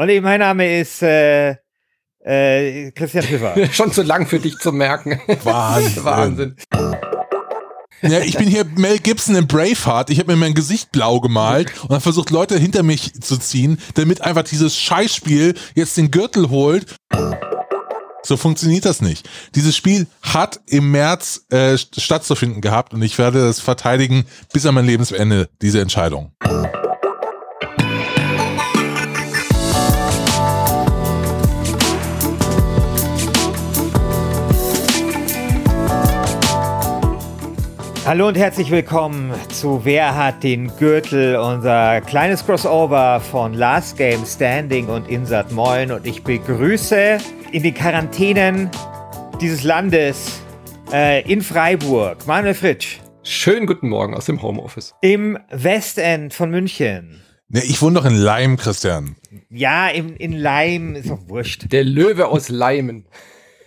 Olli, mein Name ist Christian Schiffer. Schon zu lang für dich zu merken. Wahnsinn. Wahnsinn. Ja, ich bin hier Mel Gibson in Braveheart. Ich habe mir mein Gesicht blau gemalt und habe versucht, Leute hinter mich zu ziehen, damit einfach dieses Scheißspiel jetzt den Gürtel holt. So funktioniert das nicht. Dieses Spiel hat im März stattzufinden gehabt und ich werde das verteidigen bis an mein Lebensende, diese Entscheidung. Hallo und herzlich willkommen zu Wer hat den Gürtel, unser kleines Crossover von Last Game Standing und Insert Moin. Und ich begrüße in den Quarantänen dieses Landes in Freiburg Manuel Fritsch. Schönen guten Morgen aus dem Homeoffice. Im Westend von München. Ne, ich wohne doch in Leim, Christian. Ja, in Leim, ist doch wurscht. Der Löwe aus Leimen.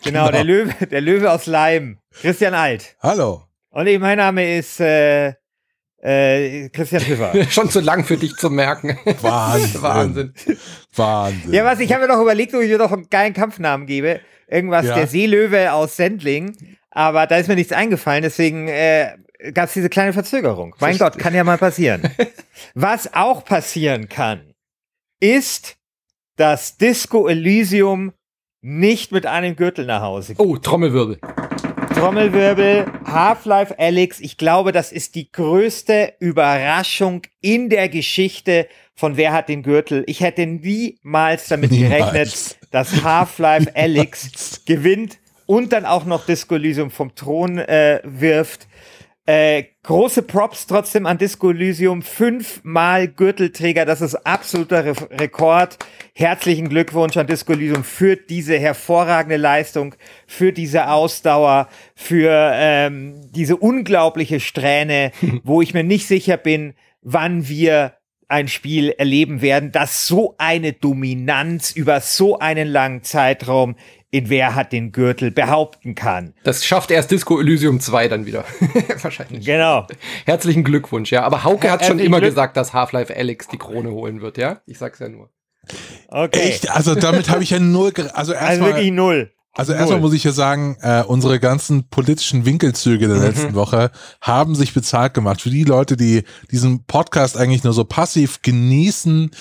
Genau. Der Löwe aus Leim. Christian Alt. Hallo. Und mein Name ist Christian Hüffer. Schon zu lang für dich zu merken. Wahnsinn. Wahnsinn. Ja, ich habe mir doch überlegt, ob ich mir doch einen geilen Kampfnamen gebe. Irgendwas, ja. Der Seelöwe aus Sendling. Aber da ist mir nichts eingefallen, deswegen gab es diese kleine Verzögerung. Mein Gott, kann ja mal passieren. Was auch passieren kann, ist, dass Disco Elysium nicht mit einem Gürtel nach Hause geht. Oh, Trommelwirbel, Half-Life Alyx. Ich glaube, das ist die größte Überraschung in der Geschichte von Wer hat den Gürtel. Ich hätte niemals damit gerechnet, dass Half-Life Alyx gewinnt und dann auch noch Disco Elysium vom Thron wirft. Große Props trotzdem an Disco Elysium. 5-mal Gürtelträger, das ist absoluter Rekord. Herzlichen Glückwunsch an Disco Elysium für diese hervorragende Leistung, für diese Ausdauer, für diese unglaubliche Strähne, wo ich mir nicht sicher bin, wann wir ein Spiel erleben werden, das so eine Dominanz über so einen langen Zeitraum in Wer hat den Gürtel behaupten kann. Das schafft erst Disco Elysium 2 dann wieder. Wahrscheinlich. Genau. Herzlichen Glückwunsch, ja. Aber Hauke hat schon immer gesagt, dass Half-Life Alyx die Krone holen wird, ja? Ich sag's ja nur. Okay. Echt? Also damit habe ich ja null... Also wirklich null. Also erstmal muss ich ja sagen, unsere ganzen politischen Winkelzüge der letzten Woche haben sich bezahlt gemacht. Für die Leute, die diesen Podcast eigentlich nur so passiv genießen,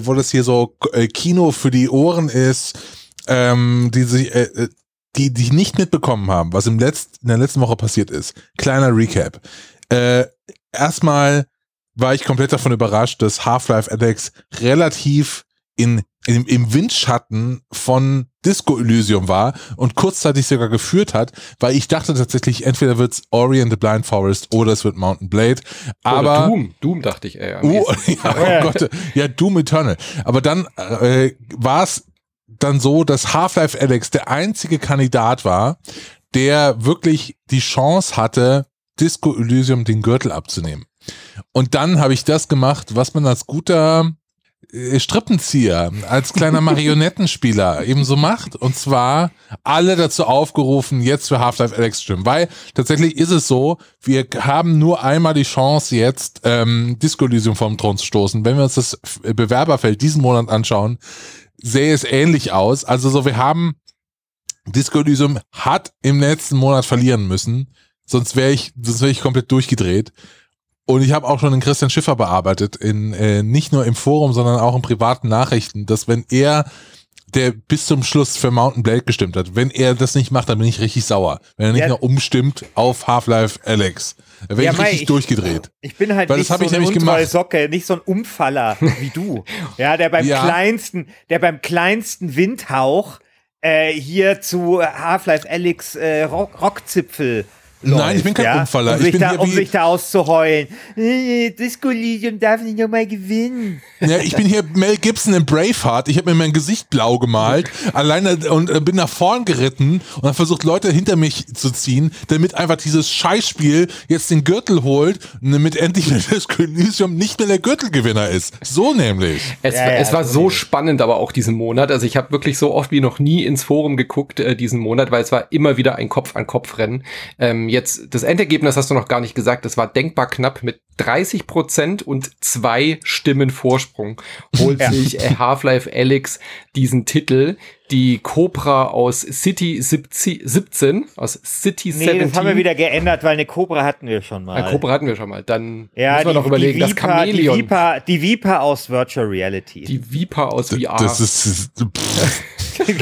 wo das hier so Kino für die Ohren ist, die nicht mitbekommen haben, was in der letzten Woche passiert ist. Kleiner Recap. Erstmal war ich komplett davon überrascht, dass Half-Life Alyx relativ im Windschatten von Disco Elysium war und kurzzeitig sogar geführt hat, weil ich dachte tatsächlich, entweder wird's Ori and the Blind Forest oder es wird Mountain Blade. Aber Doom dachte ich eher. Doom Eternal. Aber dann war's dann so, dass Half-Life Alyx der einzige Kandidat war, der wirklich die Chance hatte, Disco Elysium den Gürtel abzunehmen. Und dann habe ich das gemacht, was man als guter Strippenzieher, als kleiner Marionettenspieler ebenso macht. Und zwar alle dazu aufgerufen, jetzt für Half-Life Alyx stimmen. Weil tatsächlich ist es so, wir haben nur einmal die Chance jetzt, Disco Elysium vom Thron zu stoßen. Wenn wir uns das Bewerberfeld diesen Monat anschauen, sähe es ähnlich aus. Also so, wir haben Disco Elysium hat im letzten Monat verlieren müssen, sonst wäre ich komplett durchgedreht. Und ich habe auch schon den Christian Schiffer bearbeitet, nicht nur im Forum, sondern auch in privaten Nachrichten, dass wenn er, der bis zum Schluss für Mountain Blade gestimmt hat, wenn er das nicht macht, dann bin ich richtig sauer. Wenn er nicht noch umstimmt auf Half-Life Alyx. Dann wäre ich richtig durchgedreht. Ich bin halt nicht so eine untreue Socke, nicht so ein Umfaller wie du. Ja, der beim kleinsten Windhauch hier zu Half-Life Alyx Rockzipfel läuft. Nein, ich bin kein Umfaller. Um sich da auszuheulen. Disco Elysium darf nicht nochmal gewinnen. Ja, ich bin hier Mel Gibson in Braveheart. Ich habe mir mein Gesicht blau gemalt, alleine und bin nach vorn geritten und habe versucht, Leute hinter mich zu ziehen, damit einfach dieses Scheißspiel jetzt den Gürtel holt und damit endlich Disco Elysium nicht mehr der Gürtelgewinner ist. So nämlich. Es war so spannend, aber auch diesen Monat. Also ich habe wirklich so oft wie noch nie ins Forum geguckt diesen Monat, weil es war immer wieder ein Kopf-an-Kopf-Rennen. jetzt das Endergebnis hast du noch gar nicht gesagt, das war denkbar knapp mit 30% und 2 Stimmen Vorsprung holt sich Half-Life Alyx diesen Titel. Die Cobra aus City 17. Das haben wir wieder geändert, weil eine Cobra hatten wir schon mal. Eine Cobra hatten wir schon mal. Dann müssen wir noch überlegen, das Chamäleon. Die Viper aus Virtual Reality. Die Viper aus VR. Das ist...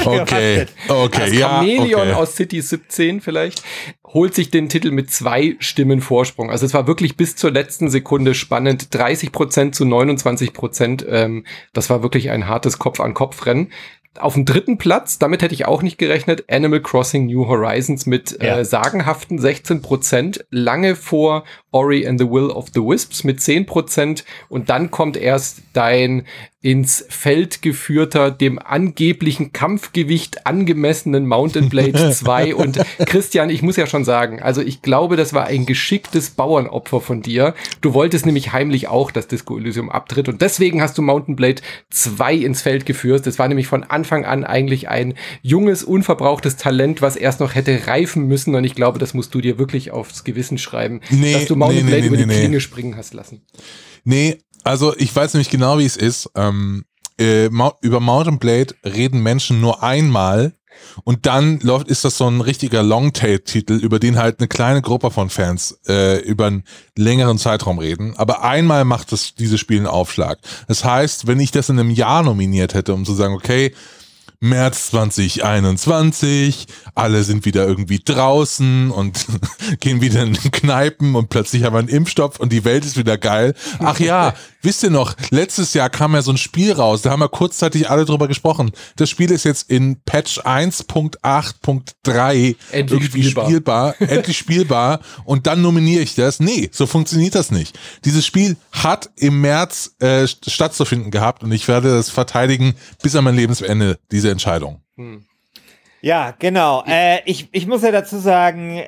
Okay. Das Chamäleon aus City 17 vielleicht holt sich den Titel mit 2 Stimmen Vorsprung. Also es war wirklich bis zur letzten Sekunde spannend. 30% zu 29%. Das war wirklich ein hartes Kopf-an-Kopf-Rennen. Auf dem 3. Platz, damit hätte ich auch nicht gerechnet, Animal Crossing New Horizons mit sagenhaften 16%, lange vor Ori and the Will of the Wisps mit 10% und dann kommt erst dein ins Feld geführter, dem angeblichen Kampfgewicht angemessenen Mountain Blade 2 und Christian, ich muss ja schon sagen, also ich glaube, das war ein geschicktes Bauernopfer von dir. Du wolltest nämlich heimlich auch, dass Disco Elysium abtritt und deswegen hast du Mountain Blade 2 ins Feld geführt. Das war nämlich von Anfang an eigentlich ein junges, unverbrauchtes Talent, was erst noch hätte reifen müssen und ich glaube, das musst du dir wirklich aufs Gewissen schreiben, dass du Mountain Blade über die Klinge springen hast lassen. Nee, also ich weiß nämlich genau, wie es ist. Über Mountain Blade reden Menschen nur einmal und dann ist das so ein richtiger Longtail-Titel, über den halt eine kleine Gruppe von Fans über einen längeren Zeitraum reden. Aber einmal macht das dieses Spiel einen Aufschlag. Das heißt, wenn ich das in einem Jahr nominiert hätte, um zu sagen, okay, März 2021, alle sind wieder irgendwie draußen und gehen wieder in Kneipen und plötzlich haben wir einen Impfstoff und die Welt ist wieder geil. Ach ja, wisst ihr noch, letztes Jahr kam ja so ein Spiel raus, da haben wir kurzzeitig alle drüber gesprochen. Das Spiel ist jetzt in Patch 1.8.3 endlich spielbar und dann nominiere ich das. Nee, so funktioniert das nicht. Dieses Spiel hat im März stattzufinden gehabt und ich werde das verteidigen bis an mein Lebensende, diese Entscheidung. Ja, genau. Ich muss ja dazu sagen,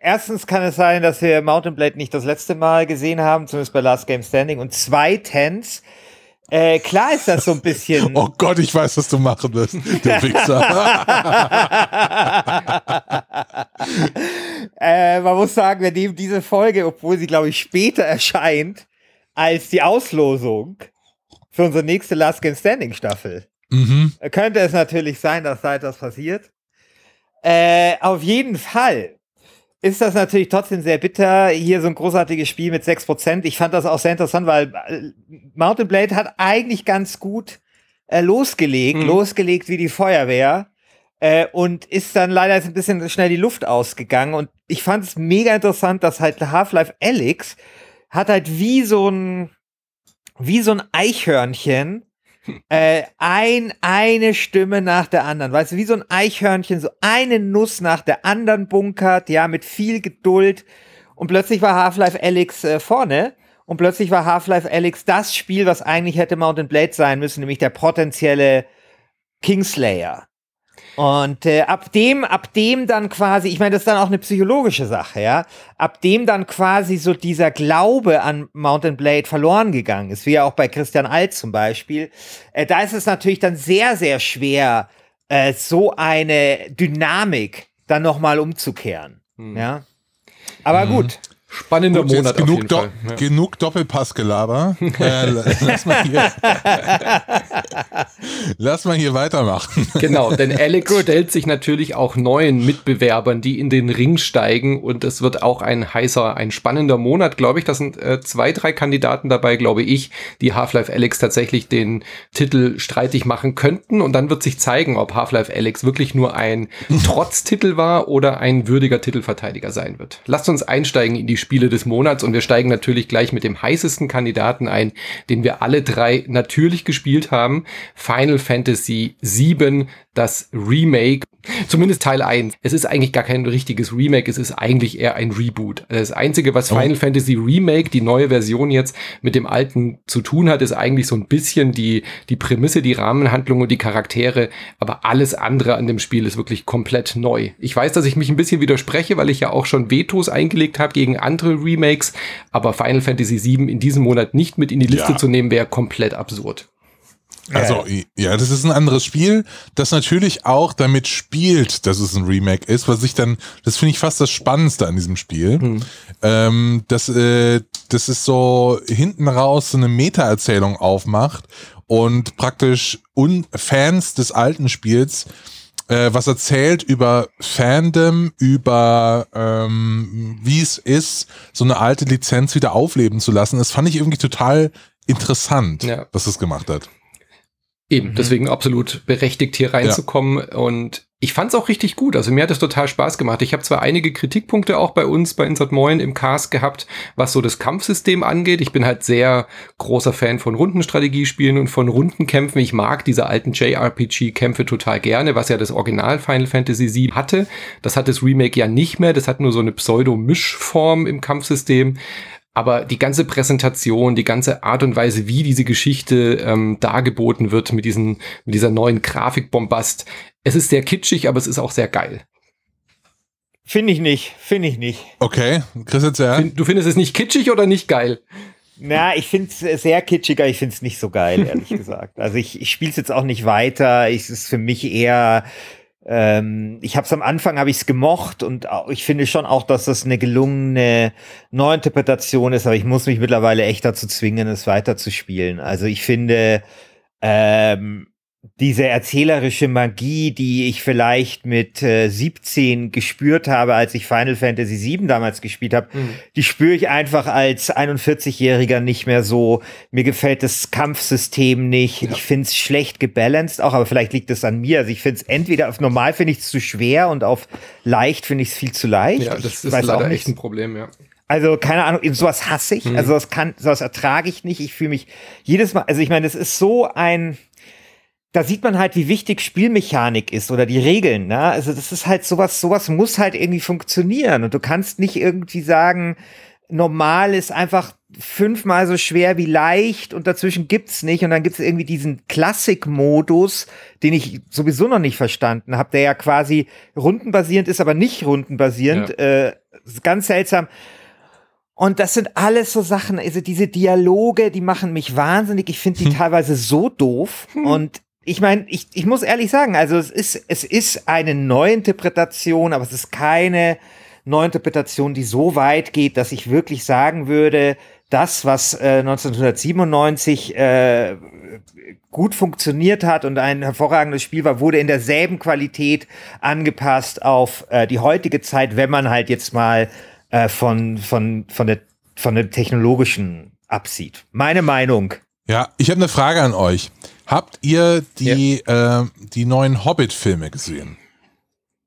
erstens kann es sein, dass wir Mountain Blade nicht das letzte Mal gesehen haben, zumindest bei Last Game Standing. Und zweitens, klar ist das so ein bisschen... Oh Gott, ich weiß, was du machen wirst, der Wichser. Man muss sagen, wir nehmen diese Folge, obwohl sie, glaube ich, später erscheint, als die Auslosung für unsere nächste Last Game Standing Staffel. Mhm. Könnte es natürlich sein, dass da etwas passiert. Auf jeden Fall ist das natürlich trotzdem sehr bitter. Hier so ein großartiges Spiel mit 6%. Ich fand das auch sehr interessant, weil Mountain Blade hat eigentlich ganz gut losgelegt wie die Feuerwehr und ist dann leider jetzt ein bisschen schnell die Luft ausgegangen. Und ich fand es mega interessant, dass halt Half-Life Alyx hat halt wie so ein Eichhörnchen eine Stimme nach der anderen, weißt du, wie so ein Eichhörnchen, so eine Nuss nach der anderen bunkert, ja, mit viel Geduld und plötzlich war Half-Life Alyx vorne und plötzlich war Half-Life Alyx das Spiel, was eigentlich hätte Mountain Blade sein müssen, nämlich der potenzielle Kingslayer. Und ab dem dann quasi, ich meine, das ist dann auch eine psychologische Sache, ja, ab dem dann quasi so dieser Glaube an Mountain Blade verloren gegangen ist, wie ja auch bei Christian Alt zum Beispiel, da ist es natürlich dann sehr, sehr schwer, so eine Dynamik dann nochmal umzukehren, ja. Aber gut. Spannender Monat auf jeden Fall. Genug Doppelpassgelaber. Lass mal hier weitermachen. Genau, denn Alyx stellt sich natürlich auch neuen Mitbewerbern, die in den Ring steigen und es wird auch ein spannender Monat, glaube ich. Das sind 2, 3 Kandidaten dabei, glaube ich, die Half-Life Alyx tatsächlich den Titel streitig machen könnten und dann wird sich zeigen, ob Half-Life Alyx wirklich nur ein Trotztitel war oder ein würdiger Titelverteidiger sein wird. Lasst uns einsteigen in die Spiele des Monats und wir steigen natürlich gleich mit dem heißesten Kandidaten ein, den wir alle drei natürlich gespielt haben. Final Fantasy VII, das Remake, zumindest Teil 1. Es ist eigentlich gar kein richtiges Remake, es ist eigentlich eher ein Reboot. Das Einzige, was Final Fantasy Remake, die neue Version jetzt mit dem alten zu tun hat, ist eigentlich so ein bisschen die Prämisse, die Rahmenhandlung und die Charaktere, aber alles andere an dem Spiel ist wirklich komplett neu. Ich weiß, dass ich mich ein bisschen widerspreche, weil ich ja auch schon Vetos eingelegt habe gegen andere Remakes, aber Final Fantasy VII in diesem Monat nicht mit in die Liste zu nehmen, wäre komplett absurd. Also, ja, das ist ein anderes Spiel, das natürlich auch damit spielt, dass es ein Remake ist, was ich dann, das finde ich fast das Spannendste an diesem Spiel. Das ist so hinten raus so eine Meta-Erzählung aufmacht und praktisch Fans des alten Spiels was erzählt über Fandom, über wie es ist, so eine alte Lizenz wieder aufleben zu lassen. Das fand ich irgendwie total interessant, was es gemacht hat. Eben, deswegen absolut berechtigt hier reinzukommen und ich fand's auch richtig gut, also mir hat es total Spaß gemacht. Ich habe zwar einige Kritikpunkte auch bei uns bei Insert Moin im Cast gehabt, was so das Kampfsystem angeht. Ich bin halt sehr großer Fan von Rundenstrategiespielen und von Rundenkämpfen. Ich mag diese alten JRPG-Kämpfe total gerne, was ja das Original Final Fantasy VII hatte. Das hat das Remake ja nicht mehr, das hat nur so eine Pseudo-Mischform im Kampfsystem. Aber die ganze Präsentation, die ganze Art und Weise, wie diese Geschichte dargeboten wird mit dieser neuen Grafikbombast, es ist sehr kitschig, aber es ist auch sehr geil. Finde ich nicht, Okay, Chris, jetzt ja. Du findest es nicht kitschig oder nicht geil? Na, ich finde es sehr kitschiger, ich finde es nicht so geil, ehrlich gesagt. Also ich spiele es jetzt auch nicht weiter, es ist für mich eher... Ich habe es am Anfang gemocht und ich finde schon auch, dass das eine gelungene Neuinterpretation ist, aber ich muss mich mittlerweile echt dazu zwingen, es weiterzuspielen. Also ich finde diese erzählerische Magie, die ich vielleicht mit 17 gespürt habe, als ich Final Fantasy VII damals gespielt habe, die spüre ich einfach als 41-Jähriger nicht mehr so. Mir gefällt das Kampfsystem nicht. Ja. Ich finde es schlecht gebalanced auch, aber vielleicht liegt es an mir. Also ich finde es entweder auf normal finde ich es zu schwer und auf leicht finde ich es viel zu leicht. Ja, das ist leider echt ein Problem, ja. Also, keine Ahnung, sowas hasse ich. Also sowas ertrage ich nicht. Ich fühle mich jedes Mal, also ich meine, das ist so ein... Da sieht man halt, wie wichtig Spielmechanik ist oder die Regeln, ne? Also das ist halt sowas muss halt irgendwie funktionieren und du kannst nicht irgendwie sagen, normal ist einfach 5-mal so schwer wie leicht und dazwischen gibt's nicht und dann gibt's irgendwie diesen Klassik-Modus, den ich sowieso noch nicht verstanden habe, der ja quasi rundenbasierend ist, aber nicht rundenbasierend, ganz seltsam. Und das sind alles so Sachen, also diese Dialoge, die machen mich wahnsinnig, ich finde die teilweise so doof und ich meine, ich muss ehrlich sagen, also es ist eine Neuinterpretation, aber es ist keine Neuinterpretation, die so weit geht, dass ich wirklich sagen würde, das, was 1997 gut funktioniert hat und ein hervorragendes Spiel war, wurde in derselben Qualität angepasst auf die heutige Zeit, wenn man halt jetzt mal von dem technologischen absieht. Meine Meinung. Ja, ich habe eine Frage an euch. Habt ihr die neuen Hobbit-Filme gesehen?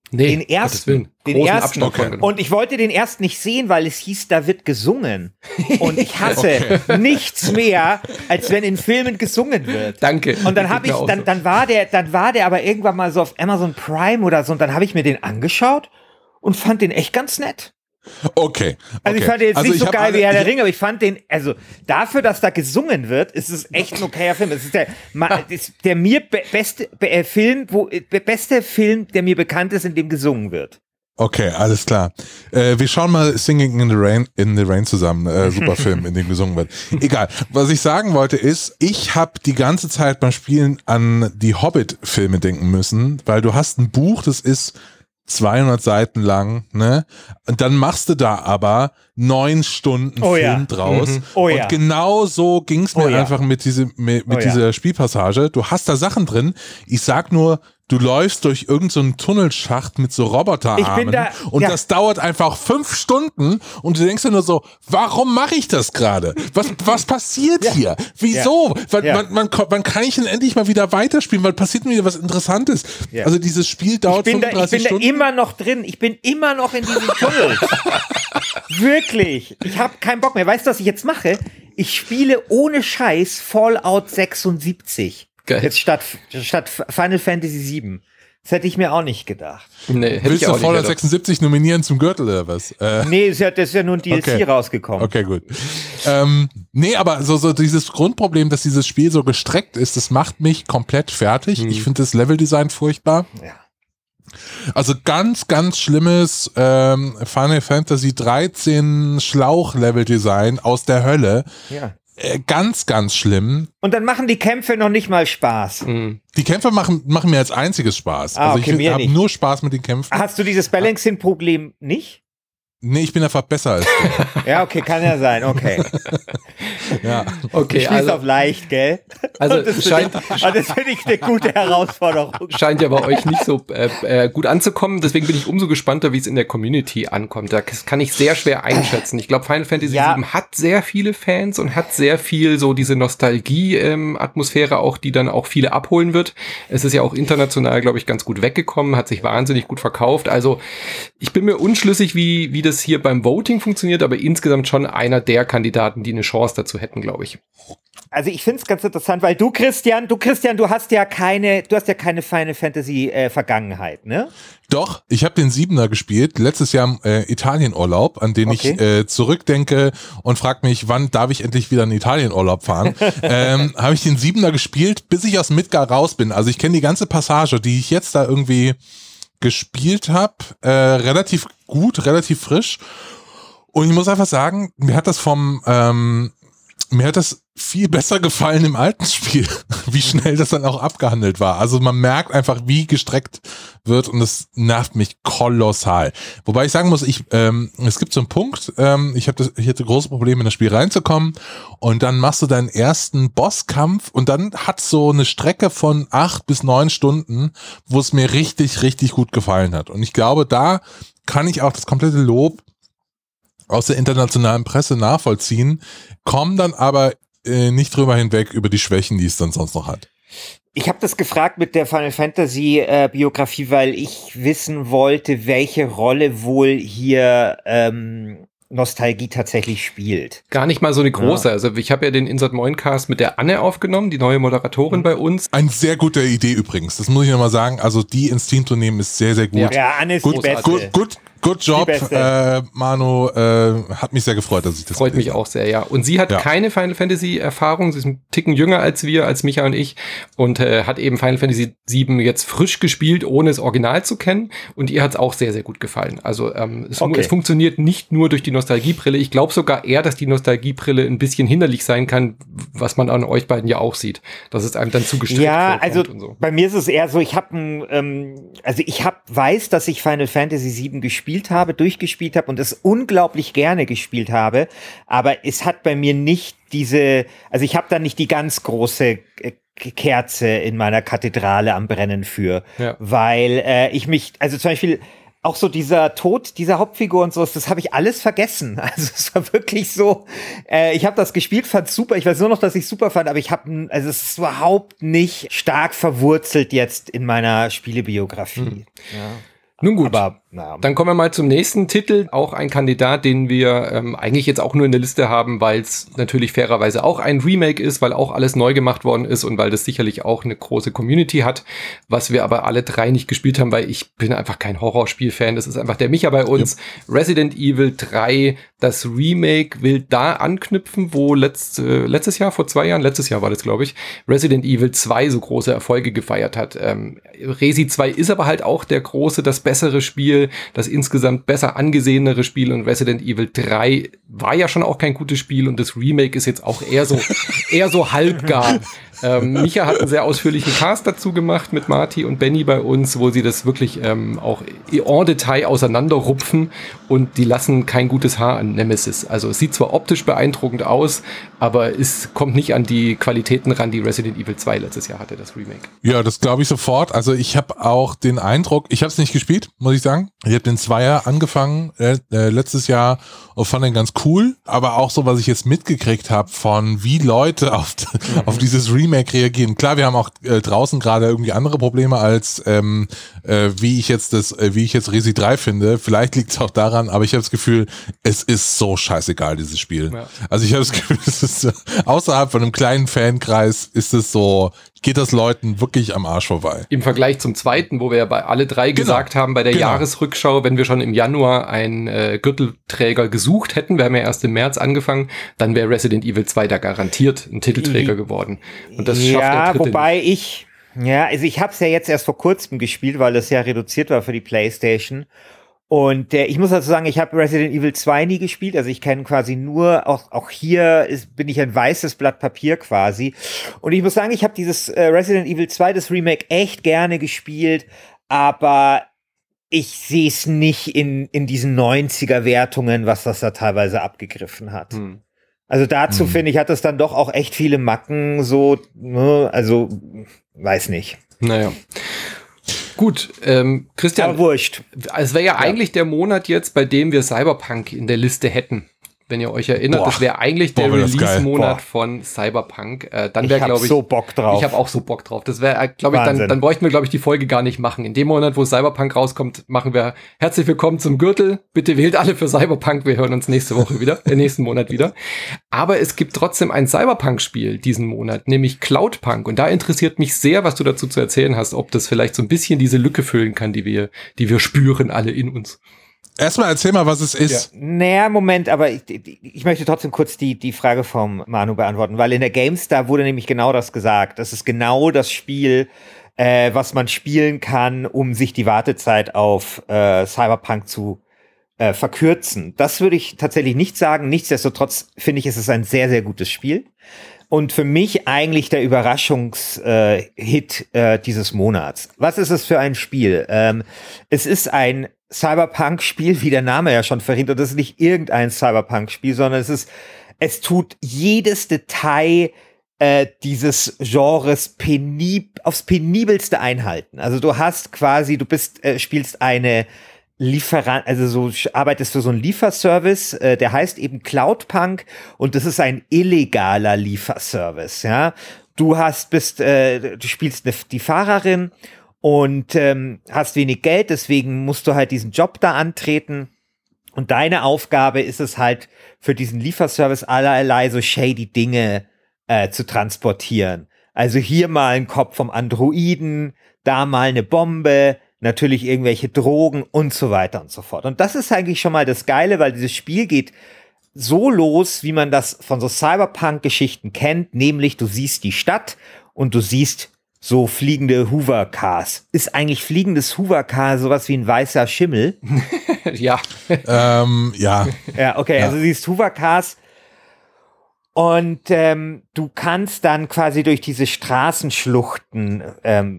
Nee, den ersten. Okay. Und ich wollte den ersten nicht sehen, weil es hieß, da wird gesungen. Und ich hasse nichts mehr, als wenn in Filmen gesungen wird. Danke. Und dann habe ich, dann war der aber irgendwann mal so auf Amazon Prime oder so, und dann habe ich mir den angeschaut und fand den echt ganz nett. Okay. Also ich fand den jetzt nicht so geil wie Herr der Ringe, aber ich fand den, also dafür, dass da gesungen wird, ist es echt ein okayer Film. Es ist der mir beste Film, der mir bekannt ist, in dem gesungen wird. Okay, alles klar. Wir schauen mal Singing in the Rain zusammen. Super Film, in dem gesungen wird. Egal. Was ich sagen wollte ist, ich habe die ganze Zeit beim Spielen an die Hobbit-Filme denken müssen, weil du hast ein Buch, das ist 200 Seiten lang, ne? Und dann machst du da aber 9 Stunden Film draus. Und genau so ging es mir einfach mit dieser Spielpassage. Du hast da Sachen drin. Ich sag nur, du läufst durch irgend so einen Tunnelschacht mit so Roboterarmen und das dauert einfach 5 Stunden und du denkst dir nur so, warum mache ich das gerade? Was passiert hier? Wieso? Wann kann ich denn endlich mal wieder weiterspielen? Weil passiert mir wieder was Interessantes. Ja. Also dieses Spiel dauert 35 Stunden. Ich bin da immer noch drin. Ich bin immer noch in diesem Tunnel. Wirklich. Ich habe keinen Bock mehr. Weißt du, was ich jetzt mache? Ich spiele ohne Scheiß Fallout 76. Geil. Jetzt statt Final Fantasy VII. Das hätte ich mir auch nicht gedacht. Nee, willst du Fallout 76 nominieren zum Gürtel oder was? Nee, das ist ja nur ein DLC rausgekommen. Okay, gut. Nee, aber so dieses Grundproblem, dass dieses Spiel so gestreckt ist, das macht mich komplett fertig. Ich finde das Leveldesign furchtbar. Ja. Also ganz, ganz schlimmes Final Fantasy 13 Schlauch-Level-Design aus der Hölle. Ja. Ganz, ganz schlimm. Und dann machen die Kämpfe noch nicht mal Spaß. Mhm. Die Kämpfe machen mir als einziges Spaß. Ah, also okay, ich habe nur Spaß mit den Kämpfen. Hast du dieses Balancing-Problem nicht? Nee, ich bin einfach besser als du. Ja, okay, kann ja sein, okay. Ja. Okay, ich schließe auf leicht, gell? Also das finde ich eine gute Herausforderung. Scheint ja bei euch nicht so gut anzukommen, deswegen bin ich umso gespannter, wie es in der Community ankommt. Das kann ich sehr schwer einschätzen. Ich glaube, Final Fantasy VII hat sehr viele Fans und hat sehr viel so diese Nostalgie-Atmosphäre auch, die dann auch viele abholen wird. Es ist ja auch international, glaube ich, ganz gut weggekommen, hat sich wahnsinnig gut verkauft. Also ich bin mir unschlüssig, wie das hier beim Voting funktioniert, aber insgesamt schon einer der Kandidaten, die eine Chance dazu hätten, glaube ich. Also ich finde es ganz interessant, weil du, Christian, du hast ja keine Final Fantasy Vergangenheit, ne? Doch, ich habe den 7er gespielt, letztes Jahr im Italienurlaub, an den ich zurückdenke und frage mich, wann darf ich endlich wieder in Italienurlaub fahren? Habe ich den 7er gespielt, bis ich aus Midgar raus bin. Also ich kenne die ganze Passage, die ich jetzt da irgendwie gespielt habe, relativ gut, relativ frisch. Und ich muss einfach sagen, mir hat das viel besser gefallen im alten Spiel, wie schnell das dann auch abgehandelt war. Also man merkt einfach, wie gestreckt wird, und das nervt mich kolossal. Wobei ich sagen muss, es gibt so einen Punkt, ich hatte große Probleme, in das Spiel reinzukommen, und dann machst du deinen ersten Bosskampf und dann hat so eine Strecke von 8 bis 9 Stunden, wo es mir richtig, richtig gut gefallen hat. Und ich glaube, da kann ich auch das komplette Lob aus der internationalen Presse nachvollziehen, kommen dann aber nicht drüber hinweg über die Schwächen, die es dann sonst noch hat. Ich habe das gefragt mit der Final Fantasy Biografie, weil ich wissen wollte, welche Rolle wohl hier Nostalgie tatsächlich spielt. Gar nicht mal so eine große. Ja. Also ich habe ja den Insert Moin Cast mit der Anne aufgenommen, die neue Moderatorin bei uns. Eine sehr gute Idee übrigens, das muss ich nochmal sagen. Also die ins Team zu nehmen ist sehr, sehr gut. Ja, Anne ist die Beste. Good job, Manu, hat mich sehr gefreut, dass ich das Freut mich auch sehr, ja. Und sie hat keine Final Fantasy Erfahrung, sie ist ein Ticken jünger als wir, als Micha und ich, und hat eben Final Fantasy 7 jetzt frisch gespielt, ohne das Original zu kennen, und ihr hat es auch sehr, sehr gut gefallen. Also es funktioniert nicht nur durch die Nostalgiebrille, ich glaube sogar eher, dass die Nostalgiebrille ein bisschen hinderlich sein kann, was man an euch beiden ja auch sieht, dass es einem dann zugestrickt wird. Ja, also bei mir ist es eher so, ich weiß, dass ich Final Fantasy 7 durchgespielt habe und es unglaublich gerne gespielt habe, aber es hat bei mir nicht ich habe da nicht die ganz große Kerze in meiner Kathedrale am Brennen für, weil ich mich, also zum Beispiel auch so dieser Tod dieser Hauptfigur und so, das habe ich alles vergessen. Also es war wirklich so, ich habe das gespielt, fand's super. Ich weiß nur noch, dass ich super fand, aber es ist überhaupt nicht stark verwurzelt jetzt in meiner Spielebiografie. Mhm. Ja. Nun gut, aber, dann kommen wir mal zum nächsten Titel. Auch ein Kandidat, den wir eigentlich jetzt auch nur in der Liste haben, weil es natürlich fairerweise auch ein Remake ist, weil auch alles neu gemacht worden ist und weil das sicherlich auch eine große Community hat, was wir aber alle drei nicht gespielt haben, weil ich bin einfach kein Horrorspiel-Fan. Das ist einfach der Micha bei uns. Ja. Resident Evil 3, das Remake, will da anknüpfen, wo letztes Jahr war das, glaube ich, Resident Evil 2 so große Erfolge gefeiert hat. Resi 2 ist aber halt auch der große, das bessere Spiel, das insgesamt besser angesehenere Spiel, und Resident Evil 3 war ja schon auch kein gutes Spiel und das Remake ist jetzt auch eher so halbgar. Micha hat einen sehr ausführlichen Cast dazu gemacht mit Marty und Benny bei uns, wo sie das wirklich auch en Detail auseinanderrupfen, und die lassen kein gutes Haar an Nemesis. Also es sieht zwar optisch beeindruckend aus, aber es kommt nicht an die Qualitäten ran, die Resident Evil 2 letztes Jahr hatte, das Remake. Ja, das glaube ich sofort. Also ich habe auch den Eindruck, ich habe es nicht gespielt, muss ich sagen. Ich habe den Zweier angefangen letztes Jahr und fand den ganz cool, aber auch so, was ich jetzt mitgekriegt habe von wie Leute auf dieses Remake reagieren. Klar, wir haben auch draußen gerade irgendwie andere Probleme als wie ich jetzt Resi 3 finde. Vielleicht liegt es auch daran, aber ich habe das Gefühl, es ist so scheißegal, dieses Spiel. Ja. Also ich habe das Gefühl, es ist, außerhalb von einem kleinen Fankreis ist es so, geht das Leuten wirklich am Arsch vorbei. Im Vergleich zum zweiten, wo wir ja bei alle drei gesagt haben, bei der Jahresrückschau, wenn wir schon im Januar einen Gürtelträger gesucht hätten, wir haben ja erst im März angefangen, dann wäre Resident Evil 2 da garantiert ein Titelträger geworden. Und das schafft der Dritte nicht. Ich habe es ja jetzt erst vor kurzem gespielt, weil es ja reduziert war für die PlayStation. Und ich muss dazu sagen, ich habe Resident Evil 2 nie gespielt, also ich kenne quasi nur, auch hier bin ich ein weißes Blatt Papier quasi. Und ich muss sagen, ich habe dieses Resident Evil 2, das Remake, echt gerne gespielt, aber ich sehe es nicht in diesen 90er-Wertungen, was das da teilweise abgegriffen hat. Hm. Also dazu, finde ich, hat es dann doch auch echt viele Macken, so, ne, also, weiß nicht. Naja. Gut, Christian, aber wurscht. Es wäre ja eigentlich der Monat jetzt, bei dem wir Cyberpunk in der Liste hätten. Wenn ihr euch erinnert, das wäre eigentlich der Release-Monat von Cyberpunk. Dann wäre, glaube ich, so Bock drauf. Ich habe auch so Bock drauf. Das wäre, glaube ich, dann bräuchten wir, glaube ich, die Folge gar nicht machen. In dem Monat, wo Cyberpunk rauskommt, machen wir herzlich willkommen zum Gürtel. Bitte wählt alle für Cyberpunk. Wir hören uns nächste Woche wieder, nächsten Monat wieder. Aber es gibt trotzdem ein Cyberpunk-Spiel diesen Monat, nämlich Cloudpunk. Und da interessiert mich sehr, was du dazu zu erzählen hast, ob das vielleicht so ein bisschen diese Lücke füllen kann, die wir spüren alle in uns. Erstmal erzähl mal, was es ist. Ja. Naja, Moment, aber ich möchte trotzdem kurz die Frage vom Manu beantworten, weil in der GameStar wurde nämlich genau das gesagt. Das ist genau das Spiel, was man spielen kann, um sich die Wartezeit auf Cyberpunk zu verkürzen. Das würde ich tatsächlich nicht sagen. Nichtsdestotrotz finde ich, ist es ein sehr, sehr gutes Spiel. Und für mich eigentlich der Überraschungshit dieses Monats. Was ist es für ein Spiel? Es ist ein Cyberpunk-Spiel, wie der Name ja schon verrät, und das ist nicht irgendein Cyberpunk-Spiel, sondern es tut jedes Detail dieses Genres aufs penibelste einhalten. Also du hast quasi, spielst eine Lieferant, also so arbeitest für so einen Lieferservice, der heißt eben Cloudpunk, und das ist ein illegaler Lieferservice, ja. Du spielst die Fahrerin und hast wenig Geld, deswegen musst du halt diesen Job da antreten. Und deine Aufgabe ist es halt, für diesen Lieferservice allerlei so shady Dinge zu transportieren. Also hier mal ein Kopf vom Androiden, da mal eine Bombe, natürlich irgendwelche Drogen und so weiter und so fort. Und das ist eigentlich schon mal das Geile, weil dieses Spiel geht so los, wie man das von so Cyberpunk-Geschichten kennt, nämlich du siehst die Stadt und du siehst so fliegende Hoover-Cars. Ist eigentlich fliegendes Hoover-Car sowas wie ein weißer Schimmel? Ja. Ja. Ja, okay, ja. Also du siehst Hoover-Cars und du kannst dann quasi durch diese Straßenschluchten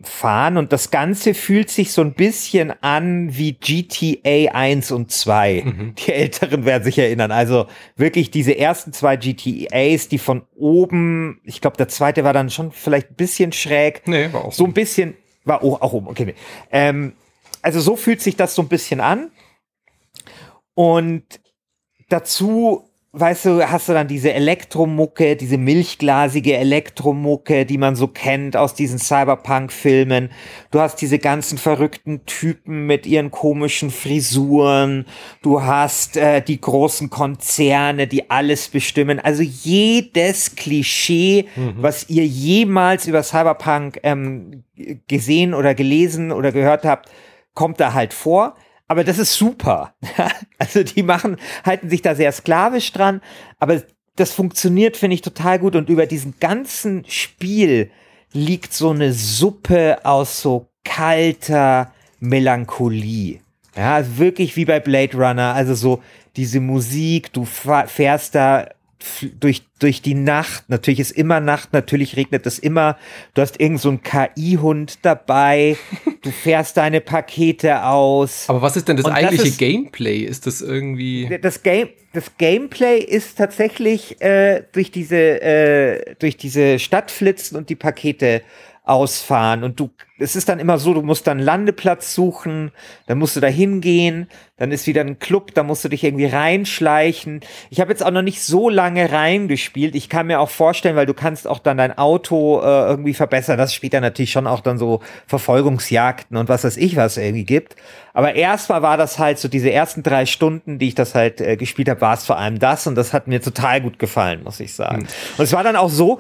fahren, und das Ganze fühlt sich so ein bisschen an wie GTA 1 und 2. Mhm. Die Älteren werden sich erinnern. Also wirklich diese ersten zwei GTAs, die von oben, ich glaube, der zweite war dann schon vielleicht ein bisschen schräg. Nee, war auch so ein bisschen, war auch oben, okay. Nee. Also so fühlt sich das so ein bisschen an. Und dazu, weißt du, hast du dann diese Elektromucke, diese milchglasige Elektromucke, die man so kennt aus diesen Cyberpunk-Filmen. Du hast diese ganzen verrückten Typen mit ihren komischen Frisuren. Du hast die großen Konzerne, die alles bestimmen. Also jedes Klischee, was ihr jemals über Cyberpunk gesehen oder gelesen oder gehört habt, kommt da halt vor. Aber das ist super. Also die halten sich da sehr sklavisch dran, aber das funktioniert, finde ich, total gut. Und über diesen ganzen Spiel liegt so eine Suppe aus so kalter Melancholie. Ja, wirklich wie bei Blade Runner. Also so diese Musik, du fährst da durch die Nacht. Natürlich ist immer Nacht, natürlich regnet es immer. Du hast irgend so einen KI-Hund dabei. Du fährst deine Pakete aus. Aber was ist denn das eigentliche Gameplay? Ist das irgendwie... Das Gameplay ist tatsächlich durch diese Stadt flitzen und die Pakete ausfahren. Und es ist dann immer so, du musst dann einen Landeplatz suchen, dann musst du da hingehen, dann ist wieder ein Club, da musst du dich irgendwie reinschleichen. Ich habe jetzt auch noch nicht so lange reingespielt. Ich kann mir auch vorstellen, weil du kannst auch dann dein Auto irgendwie verbessern. Das spielt dann natürlich schon auch dann so Verfolgungsjagden und was weiß ich, was irgendwie gibt. Aber erstmal war das halt so, diese ersten 3 Stunden, die ich das halt gespielt habe, war es vor allem das. Und das hat mir total gut gefallen, muss ich sagen. Und es war dann auch so,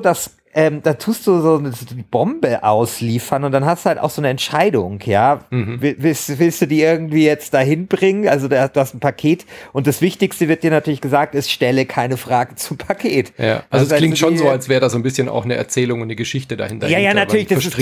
dass da tust du so eine Bombe ausliefern und dann hast du halt auch so eine Entscheidung, ja. Mhm. Willst du die irgendwie jetzt dahin bringen? Also du hast ein Paket und das Wichtigste wird dir natürlich gesagt, ist, stelle keine Fragen zum Paket. Ja, also es klingt schon so, als wäre da so ein bisschen auch eine Erzählung und eine Geschichte dahinter. Ja, ja, natürlich, das ist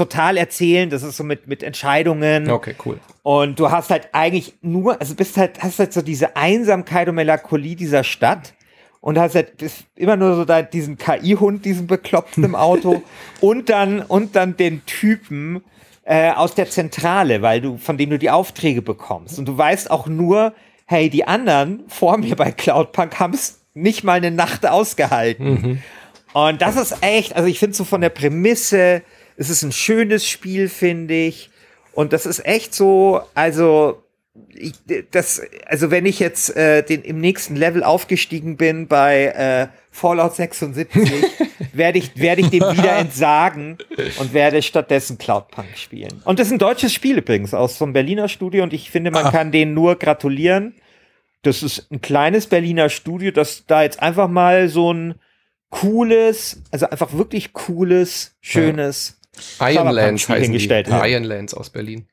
total erzählen, das ist so mit Entscheidungen. Okay, cool. Und du hast halt eigentlich nur, also hast halt so diese Einsamkeit und Melancholie dieser Stadt. Und hast halt immer nur so da diesen KI-Hund, diesen Bekloppten im Auto und dann den Typen aus der Zentrale, von dem du die Aufträge bekommst. Und du weißt auch nur, hey, die anderen vor mir bei Cloudpunk haben es nicht mal eine Nacht ausgehalten. Mhm. Und das ist echt, also ich finde so von der Prämisse, es ist ein schönes Spiel, finde ich. Und das ist echt so, also... wenn ich jetzt im nächsten Level aufgestiegen bin bei Fallout 76, werde ich dem wieder entsagen und werde stattdessen Cloudpunk spielen. Und das ist ein deutsches Spiel übrigens aus so einem Berliner Studio und ich finde, man kann denen nur gratulieren. Das ist ein kleines Berliner Studio, das da jetzt einfach mal so ein cooles, also einfach wirklich cooles, schönes Ironlands hingestellt hat. Ironlands aus Berlin.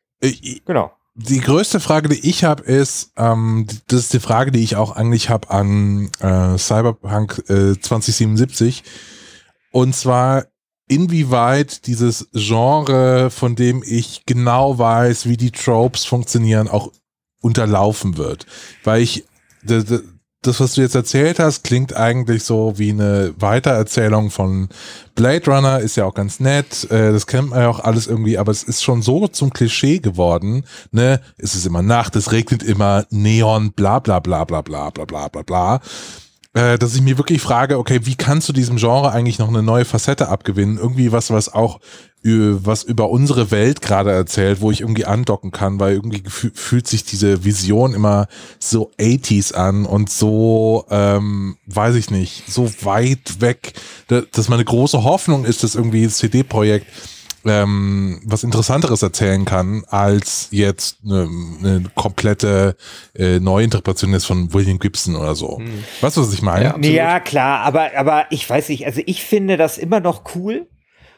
Genau. Die größte Frage, die ich habe, ist, das ist die Frage, die ich auch eigentlich habe an Cyberpunk 2077, und zwar inwieweit dieses Genre, von dem ich genau weiß, wie die Tropes funktionieren, auch unterlaufen wird, weil das, was du jetzt erzählt hast, klingt eigentlich so wie eine Weitererzählung von Blade Runner, ist ja auch ganz nett, das kennt man ja auch alles irgendwie, aber es ist schon so zum Klischee geworden, ne, es ist immer Nacht, es regnet immer, Neon, bla bla bla bla bla bla bla bla bla, dass ich mir wirklich frage, okay, wie kannst du diesem Genre eigentlich noch eine neue Facette abgewinnen, irgendwie was über unsere Welt gerade erzählt, wo ich irgendwie andocken kann, weil irgendwie fühlt sich diese Vision immer so 80s an und so, weiß ich nicht, so weit weg, dass meine große Hoffnung ist, dass irgendwie das CD-Projekt was Interessanteres erzählen kann, als jetzt eine komplette Neuinterpretation ist von William Gibson oder so. Hm. Weißt du, was ich meine? Ja, ja klar, aber ich weiß nicht, also ich finde das immer noch cool.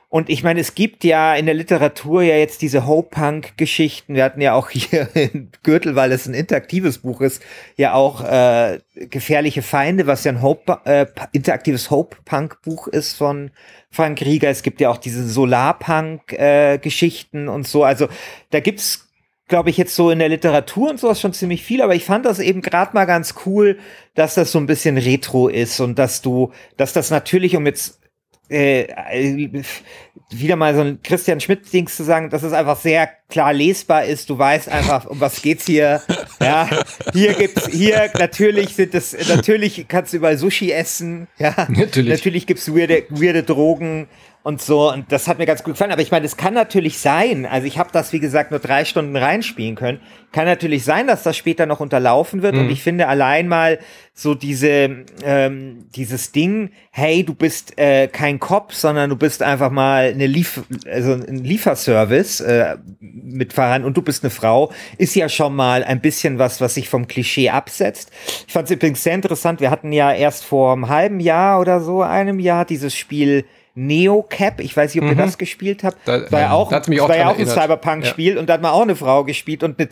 Und ich meine, es gibt ja in der Literatur ja jetzt diese Ho-Punk-Geschichten. Wir hatten ja auch hier in Gürtel, weil es ein interaktives Buch ist, ja auch Gefährliche Feinde, was ja ein interaktives Ho-Punk-Buch ist von Frank Rieger. Es gibt ja auch diese Solarpunk-Geschichten und so. Also da gibt's, glaube ich, jetzt so in der Literatur und sowas schon ziemlich viel, aber ich fand das eben gerade mal ganz cool, dass das so ein bisschen retro ist und dass das natürlich, um jetzt wieder mal so ein Christian Schmidt-Dings zu sagen, dass es einfach sehr klar lesbar ist. Du weißt einfach, um was geht's hier. Ja, hier natürlich kannst du überall Sushi essen. Ja, natürlich gibt's weirde Drogen und so. Und das hat mir ganz gut gefallen. Aber ich meine, es kann natürlich sein. Also ich habe das, wie gesagt, nur 3 Stunden reinspielen können. Kann natürlich sein, dass das später noch unterlaufen wird. Mhm. Und ich finde allein mal so dieses Ding, hey, du bist kein Cop, sondern du bist einfach mal ein Lieferservice mit Fahrern und du bist eine Frau, ist ja schon mal ein bisschen was sich vom Klischee absetzt. Ich fand es übrigens sehr interessant. Wir hatten ja erst vor einem halben Jahr oder so, einem Jahr, dieses Spiel Neo Cab, ich weiß nicht, ob ihr das gespielt habt. Das war ja auch ein Cyberpunk-Spiel und da hat man auch eine Frau gespielt und eine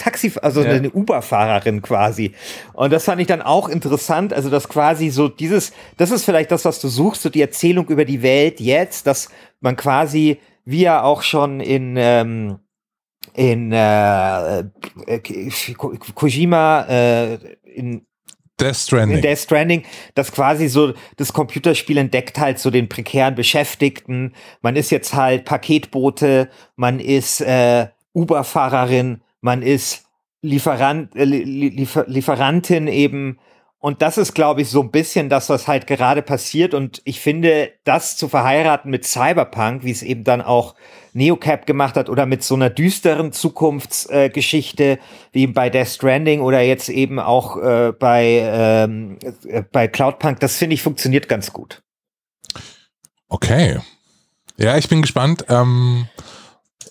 eine Uber-Fahrerin quasi. Und das fand ich dann auch interessant, also dass quasi so das ist vielleicht das, was du suchst, so die Erzählung über die Welt jetzt, dass man quasi, wie ja auch schon in Kojima in Death Stranding. In Death Stranding, das quasi so, das Computerspiel entdeckt halt so den prekären Beschäftigten. Man ist jetzt halt Paketbote, man ist Uber-Fahrerin, man ist Lieferantin eben. Und das ist, glaube ich, so ein bisschen das, was halt gerade passiert. Und ich finde, das zu verheiraten mit Cyberpunk, wie es eben dann auch Neocab gemacht hat, oder mit so einer düsteren Zukunftsgeschichte, wie eben bei Death Stranding oder jetzt eben auch bei Cloudpunk, das finde ich funktioniert ganz gut. Okay. Ja, ich bin gespannt.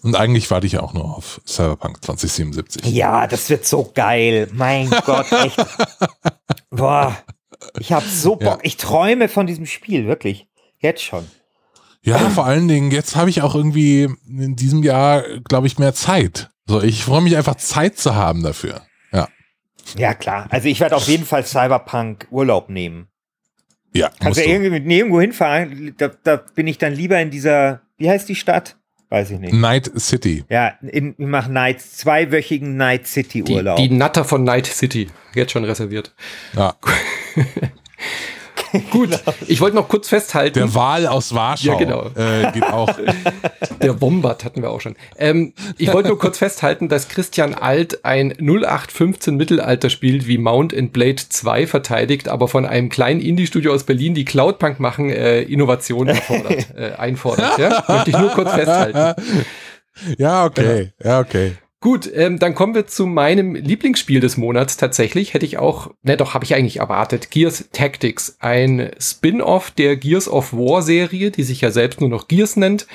Und eigentlich warte ich auch nur auf Cyberpunk 2077. Ja, das wird so geil. Mein Gott, echt. Boah, ich hab so Bock. Ja. Ich träume von diesem Spiel, wirklich. Jetzt schon. Ja, vor allen Dingen, jetzt habe ich auch irgendwie in diesem Jahr, glaube ich, mehr Zeit. So, ich freue mich einfach, Zeit zu haben dafür. Ja. Ja, klar. Also ich werde auf jeden Fall Cyberpunk Urlaub nehmen. Ja. Kannst du irgendwo hinfahren, da bin ich dann lieber in dieser, wie heißt die Stadt? Weiß ich nicht. Night City. Ja, ich mache zweiwöchigen Night City Urlaub. Die Natter von Night City. Jetzt schon reserviert. Ja. Gut, ich wollte noch kurz festhalten. Der Wal aus Warschau. Ja, genau. Geht auch. Der Bombard hatten wir auch schon. Ich wollte nur kurz festhalten, dass Christian Alt ein 0815 Mittelalterspiel wie Mount & Blade 2 verteidigt, aber von einem kleinen Indie-Studio aus Berlin, die Cloudpunk machen, Innovationen einfordert. Ja? Möchte ich nur kurz festhalten. Ja, okay. Genau. Ja, okay. Gut, dann kommen wir zu meinem Lieblingsspiel des Monats tatsächlich. Habe ich eigentlich erwartet. Gears Tactics, ein Spin-off der Gears of War Serie, die sich ja selbst nur noch Gears nennt,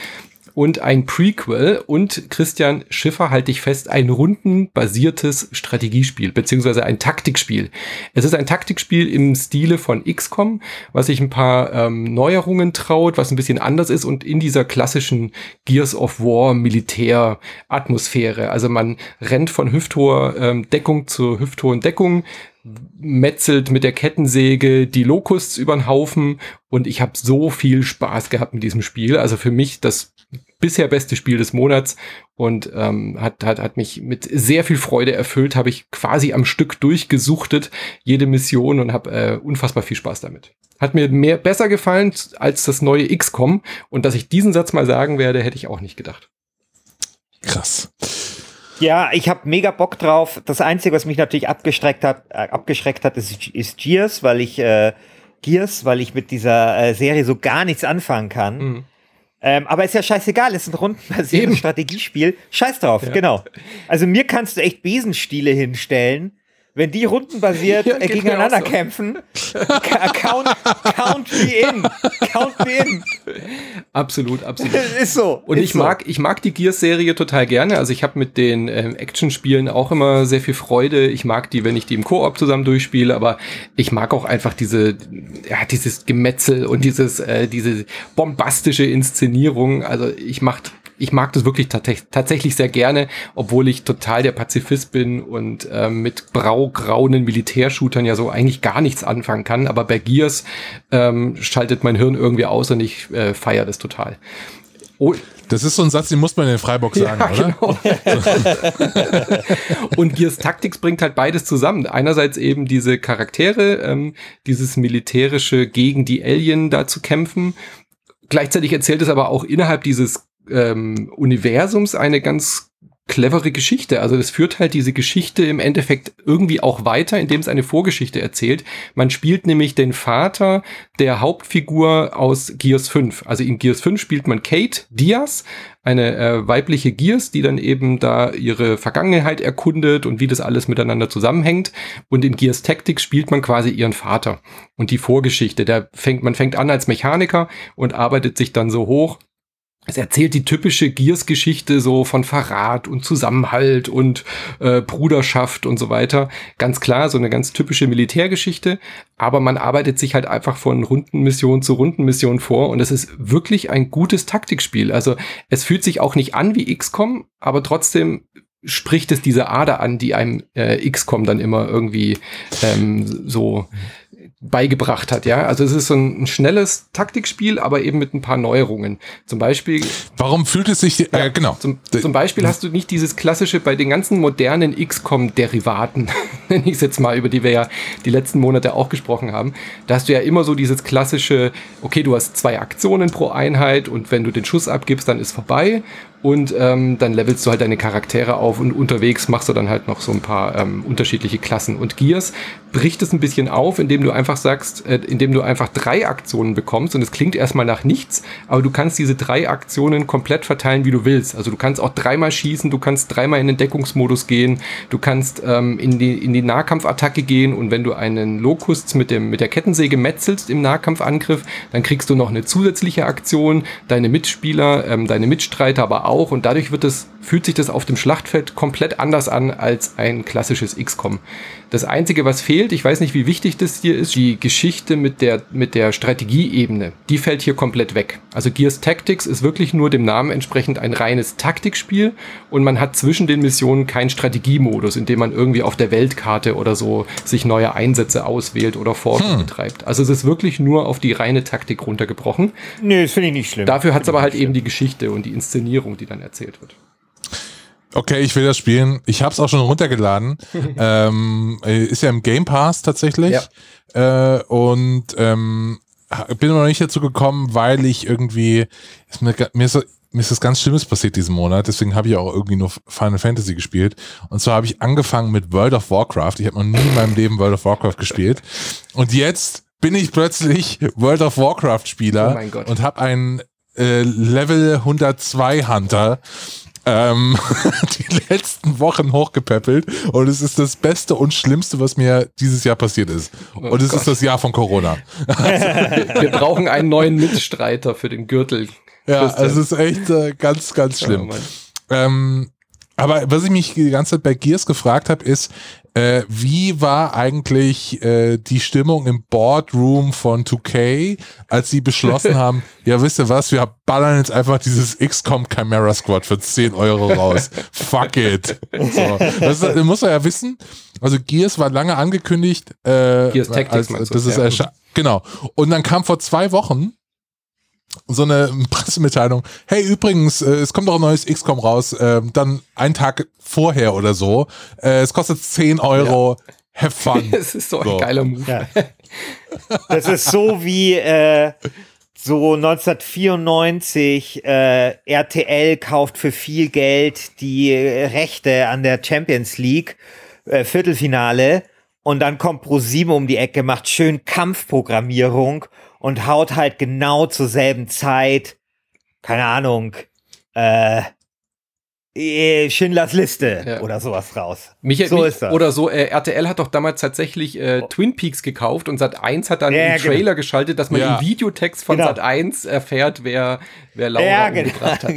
und ein Prequel und Christian Schiffer, halte ich fest, ein rundenbasiertes Strategiespiel, beziehungsweise ein Taktikspiel. Es ist ein Taktikspiel im Stile von XCOM, was sich ein paar Neuerungen traut, was ein bisschen anders ist und in dieser klassischen Gears of War Militär-Atmosphäre. Also man rennt von hüfthoher Deckung zu hüfthohen Deckung, metzelt mit der Kettensäge die Locusts über den Haufen und ich habe so viel Spaß gehabt mit diesem Spiel. Also für mich das bisher beste Spiel des Monats und hat mich mit sehr viel Freude erfüllt, habe ich quasi am Stück durchgesuchtet, jede Mission und habe unfassbar viel Spaß damit. Hat mir besser gefallen als das neue XCOM und dass ich diesen Satz mal sagen werde, hätte ich auch nicht gedacht. Krass. Ja, ich habe mega Bock drauf. Das Einzige, was mich natürlich abgeschreckt hat, ist Gears, weil ich mit dieser Serie so gar nichts anfangen kann. Mhm. Aber ist ja scheißegal, es ist ein rundenbasiertes Strategiespiel. Scheiß drauf, ja. Genau. Also mir kannst du echt Besenstiele hinstellen, wenn die rundenbasiert gegeneinander so kämpfen. Count me in. Absolut. Ist so. Und ich mag die Gears-Serie total gerne. Also ich habe mit den Action-Spielen auch immer sehr viel Freude. Ich mag die, wenn ich die im Koop zusammen durchspiele. Aber ich mag auch einfach dieses Gemetzel und diese bombastische Inszenierung. Also ich mag das wirklich tatsächlich sehr gerne, obwohl ich total der Pazifist bin und mit braugraunen Militärshootern ja so eigentlich gar nichts anfangen kann. Aber bei Gears schaltet mein Hirn irgendwie aus und ich feiere das total. Oh. Das ist so ein Satz, den muss man in Freiburg sagen, ja, oder? Genau. Und Gears Tactics bringt halt beides zusammen. Einerseits eben diese Charaktere, dieses militärische gegen die Alien da zu kämpfen. Gleichzeitig erzählt es aber auch innerhalb dieses Universums eine ganz clevere Geschichte. Also das führt halt diese Geschichte im Endeffekt irgendwie auch weiter, indem es eine Vorgeschichte erzählt. Man spielt nämlich den Vater der Hauptfigur aus Gears 5. Also in Gears 5 spielt man Kate Diaz, eine weibliche Gears, die dann eben da ihre Vergangenheit erkundet und wie das alles miteinander zusammenhängt. Und in Gears Tactics spielt man quasi ihren Vater und die Vorgeschichte. Man fängt an als Mechaniker und arbeitet sich dann so hoch. Es erzählt die typische Gears-Geschichte so von Verrat und Zusammenhalt und Bruderschaft und so weiter. Ganz klar, so eine ganz typische Militärgeschichte. Aber man arbeitet sich halt einfach von Rundenmission zu Rundenmission vor. Und es ist wirklich ein gutes Taktikspiel. Also es fühlt sich auch nicht an wie XCOM, aber trotzdem spricht es diese Ader an, die einem XCOM dann immer irgendwie so beigebracht hat, ja. Also es ist so ein schnelles Taktikspiel, aber eben mit ein paar Neuerungen. Zum Beispiel... Warum fühlt es sich... genau. Zum Beispiel hast du nicht dieses klassische, bei den ganzen modernen XCOM-Derivaten, nenne ich es jetzt mal, über die wir ja die letzten Monate auch gesprochen haben, da hast du ja immer so dieses klassische, okay, du hast 2 Aktionen pro Einheit und wenn du den Schuss abgibst, dann ist vorbei und dann levelst du halt deine Charaktere auf und unterwegs machst du dann halt noch so ein paar unterschiedliche Klassen. Und Gears bricht es ein bisschen auf, indem du einfach sagst, indem du einfach 3 Aktionen bekommst und es klingt erstmal nach nichts, aber du kannst diese 3 Aktionen komplett verteilen, wie du willst. Also du kannst auch 3-mal schießen, du kannst 3-mal in den Deckungsmodus gehen, du kannst in die Nahkampfattacke gehen und wenn du einen Locust mit der Kettensäge metzelst im Nahkampfangriff, dann kriegst du noch eine zusätzliche Aktion, deine Mitstreiter aber auch auch und dadurch fühlt sich das auf dem Schlachtfeld komplett anders an als ein klassisches XCOM. Das Einzige, was fehlt, ich weiß nicht, wie wichtig das hier ist, die Geschichte mit der Strategieebene, die fällt hier komplett weg. Also Gears Tactics ist wirklich nur dem Namen entsprechend ein reines Taktikspiel und man hat zwischen den Missionen keinen Strategiemodus, in dem man irgendwie auf der Weltkarte oder so sich neue Einsätze auswählt oder Forschung betreibt. Also es ist wirklich nur auf die reine Taktik runtergebrochen. Nö, das finde ich nicht schlimm. Dafür hat es aber halt eben die Geschichte und die Inszenierung, die dann erzählt wird. Okay, ich will das spielen. Ich habe es auch schon runtergeladen. Ist ja im Game Pass tatsächlich. Ja. Bin aber noch nicht dazu gekommen, weil ich irgendwie... Mir ist was ganz Schlimmes passiert diesen Monat, deswegen habe ich auch irgendwie nur Final Fantasy gespielt. Und zwar habe ich angefangen mit World of Warcraft. Ich habe noch nie in meinem Leben World of Warcraft gespielt. Und jetzt bin ich plötzlich World of Warcraft-Spieler und habe einen Level 102 Hunter die letzten Wochen hochgepäppelt und es ist das Beste und Schlimmste, was mir dieses Jahr passiert ist. Und ist das Jahr von Corona. Also, wir brauchen einen neuen Mitstreiter für den Gürtel. Ja, es ist echt ganz, ganz schlimm. Ja, aber was ich mich die ganze Zeit bei Gears gefragt habe, ist, wie war eigentlich die Stimmung im Boardroom von 2K, als sie beschlossen haben, ja, wisst ihr was, wir ballern jetzt einfach dieses XCOM Chimera Squad für 10 Euro raus. Fuck it. So. Das muss man ja wissen. Also Gears war lange angekündigt. Gears Tactics. Genau. Und dann kam vor 2 Wochen so eine Pressemitteilung, hey übrigens, es kommt doch ein neues XCOM raus, dann einen Tag vorher oder so, es kostet 10 Euro, ja. Have fun. Das ist so ein geiler Move. Ja. Das ist so wie so 1994 RTL kauft für viel Geld die Rechte an der Champions League Viertelfinale und dann kommt ProSieben um die Ecke, macht schön Kampfprogrammierung und haut halt genau zur selben Zeit, keine Ahnung, Schindlers Liste oder sowas raus. Ist das. Oder so, RTL hat doch damals tatsächlich Twin Peaks gekauft und Sat1 hat dann einen Trailer geschaltet, dass man im Videotext von Sat1 erfährt, wer Laura umgebracht hat.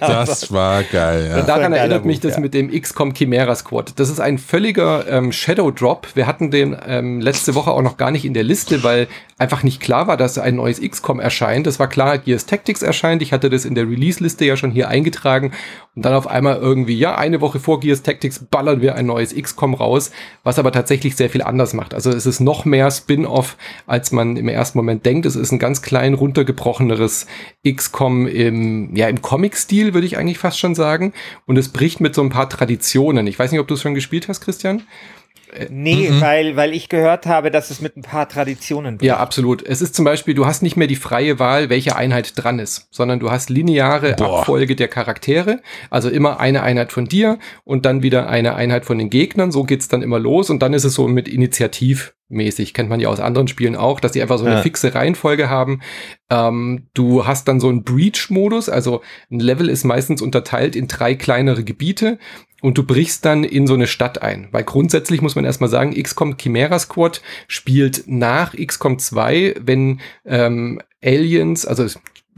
Das war geil, ja. Daran erinnert mich das mit dem XCOM Chimera Squad. Das ist ein völliger Shadow Drop. Wir hatten den letzte Woche auch noch gar nicht in der Liste, weil einfach nicht klar war, dass ein neues XCOM erscheint. Das war klar, Gears Tactics erscheint. Ich hatte das in der Release-Liste ja schon hier eingetragen. Und dann auf einmal irgendwie, eine Woche vor Gears Tactics ballern wir ein neues XCOM raus, was aber tatsächlich sehr viel anders macht. Also es ist noch mehr Spin-Off, als man im ersten Moment denkt. Es ist ein ganz klein runtergebrocheneres XCOM im Comic-Stil, würde ich eigentlich fast schon sagen. Und es bricht mit so ein paar Traditionen. Ich weiß nicht, ob du es schon gespielt hast, Christian? Nee, weil ich gehört habe, dass es mit ein paar Traditionen bricht. Ja, absolut. Es ist zum Beispiel, du hast nicht mehr die freie Wahl, welche Einheit dran ist, sondern du hast lineare Abfolge der Charaktere, also immer eine Einheit von dir und dann wieder eine Einheit von den Gegnern, so geht's dann immer los und dann ist es so mit initiativmäßig, kennt man ja aus anderen Spielen auch, dass die einfach so eine fixe Reihenfolge haben. Du hast dann so einen Breach-Modus, also ein Level ist meistens unterteilt in 3 kleinere Gebiete. Und du brichst dann in so eine Stadt ein. Weil grundsätzlich muss man erstmal sagen, XCOM Chimera Squad spielt nach XCOM 2, wenn Aliens, also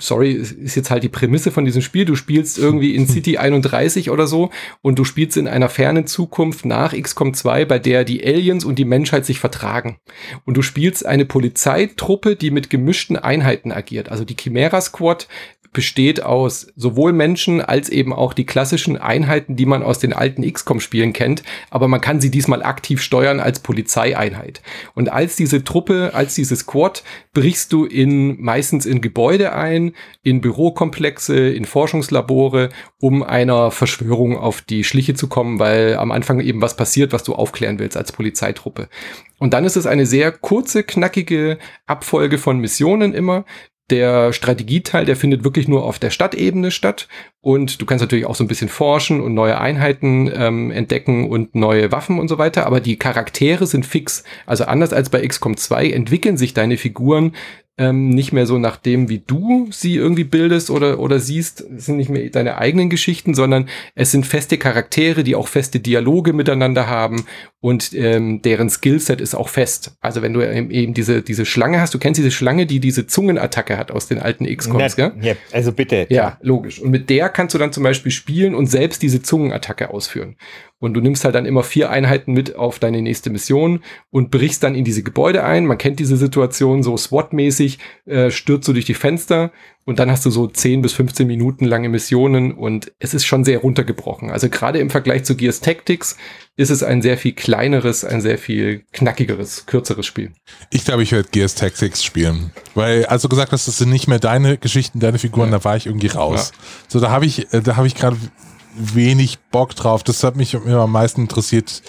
sorry, ist jetzt halt die Prämisse von diesem Spiel, du spielst irgendwie in City 31 oder so und du spielst in einer fernen Zukunft nach XCOM 2, bei der die Aliens und die Menschheit sich vertragen. Und du spielst eine Polizeitruppe, die mit gemischten Einheiten agiert. Also die Chimera Squad besteht aus sowohl Menschen als eben auch die klassischen Einheiten, die man aus den alten XCOM-Spielen kennt, aber man kann sie diesmal aktiv steuern als Polizeieinheit. Und als diese Squad, brichst du meistens in Gebäude ein, in Bürokomplexe, in Forschungslabore, um einer Verschwörung auf die Schliche zu kommen, weil am Anfang eben was passiert, was du aufklären willst als Polizeitruppe. Und dann ist es eine sehr kurze, knackige Abfolge von Missionen immer. Der Strategieteil, der findet wirklich nur auf der Stadtebene statt und du kannst natürlich auch so ein bisschen forschen und neue Einheiten entdecken und neue Waffen und so weiter, aber die Charaktere sind fix. Also anders als bei XCOM 2 entwickeln sich deine Figuren nicht mehr so nach dem, wie du sie irgendwie bildest oder siehst. Es sind nicht mehr deine eigenen Geschichten, sondern es sind feste Charaktere, die auch feste Dialoge miteinander haben und deren Skillset ist auch fest. Also wenn du eben diese Schlange hast, du kennst diese Schlange, die diese Zungenattacke hat aus den alten XCOMs, gell? Ja, also bitte. Ja, logisch. Und mit der Zwerg kannst du dann zum Beispiel spielen und selbst diese Zungenattacke ausführen. Und du nimmst halt dann immer 4 Einheiten mit auf deine nächste Mission und brichst dann in diese Gebäude ein. Man kennt diese Situation so SWAT-mäßig, stürzt du durch die Fenster und dann hast du so 10 bis 15 Minuten lange Missionen und es ist schon sehr runtergebrochen. Also gerade im Vergleich zu Gears Tactics ist es ein sehr viel kleineres, ein sehr viel knackigeres, kürzeres Spiel. Ich glaube, ich werde Gears Tactics spielen, weil als du gesagt hast, das sind nicht mehr deine Geschichten, deine Figuren, ja, da war ich irgendwie raus. Ja. So, da habe ich gerade wenig Bock drauf. Das hat mich immer am meisten interessiert,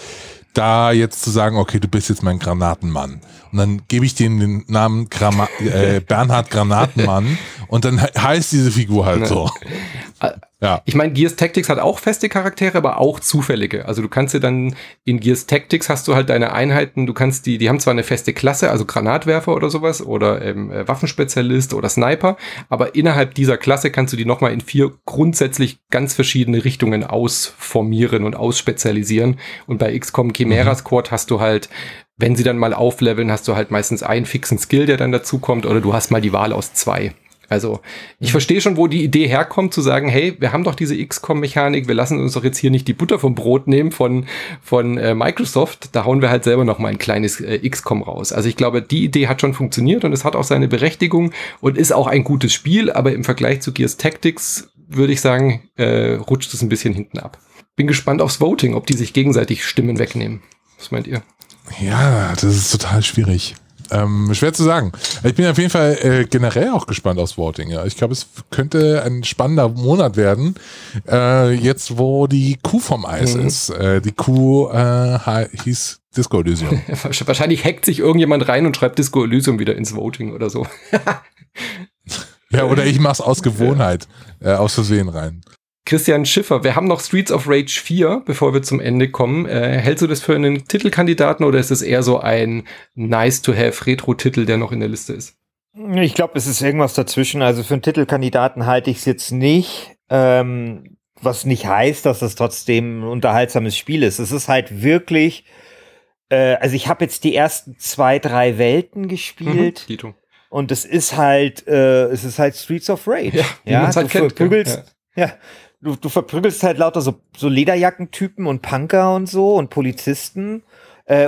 da jetzt zu sagen, okay, du bist jetzt mein Granatenmann. Und dann gebe ich dir den Namen Bernhard Granatenmann und dann heißt diese Figur halt so. Ja. Ich meine, Gears Tactics hat auch feste Charaktere, aber auch zufällige. Also du kannst dir dann, in Gears Tactics hast du halt deine Einheiten, du kannst die haben zwar eine feste Klasse, also Granatwerfer oder sowas oder Waffenspezialist oder Sniper, aber innerhalb dieser Klasse kannst du die nochmal in 4 grundsätzlich ganz verschiedene Richtungen ausformieren und ausspezialisieren. Und bei XCOM Chimera Squad hast du halt, wenn sie dann mal aufleveln, hast du halt meistens einen fixen Skill, der dann dazukommt, oder du hast mal die Wahl aus 2. Also ich verstehe schon, wo die Idee herkommt, zu sagen, hey, wir haben doch diese XCOM-Mechanik, wir lassen uns doch jetzt hier nicht die Butter vom Brot nehmen von Microsoft, da hauen wir halt selber noch mal ein kleines XCOM raus. Also ich glaube, die Idee hat schon funktioniert und es hat auch seine Berechtigung und ist auch ein gutes Spiel, aber im Vergleich zu Gears Tactics, würde ich sagen, rutscht es ein bisschen hinten ab. Bin gespannt aufs Voting, ob die sich gegenseitig Stimmen wegnehmen. Was meint ihr? Ja, das ist total schwierig. Schwer zu sagen. Ich bin auf jeden Fall generell auch gespannt aufs Voting. Ja. Ich glaube, es könnte ein spannender Monat werden, jetzt wo die Kuh vom Eis ist. Die Kuh hieß Disco Elysium. Wahrscheinlich hackt sich irgendjemand rein und schreibt Disco Elysium wieder ins Voting oder so. Ja, oder ich mach's aus Gewohnheit, aus Versehen rein. Christian Schiffer, wir haben noch Streets of Rage 4, bevor wir zum Ende kommen. Hältst du das für einen Titelkandidaten oder ist es eher so ein Nice-to-have-Retro-Titel, der noch in der Liste ist? Ich glaube, es ist irgendwas dazwischen. Also für einen Titelkandidaten halte ich es jetzt nicht, was nicht heißt, dass es trotzdem ein unterhaltsames Spiel ist. Es ist halt wirklich, also ich habe jetzt die ersten 2, 3 Welten gespielt. Und es ist halt Streets of Rage. Ja, wie man es halt kennt. Du verprügelst halt lauter so Lederjackentypen und Punker und so und Polizisten.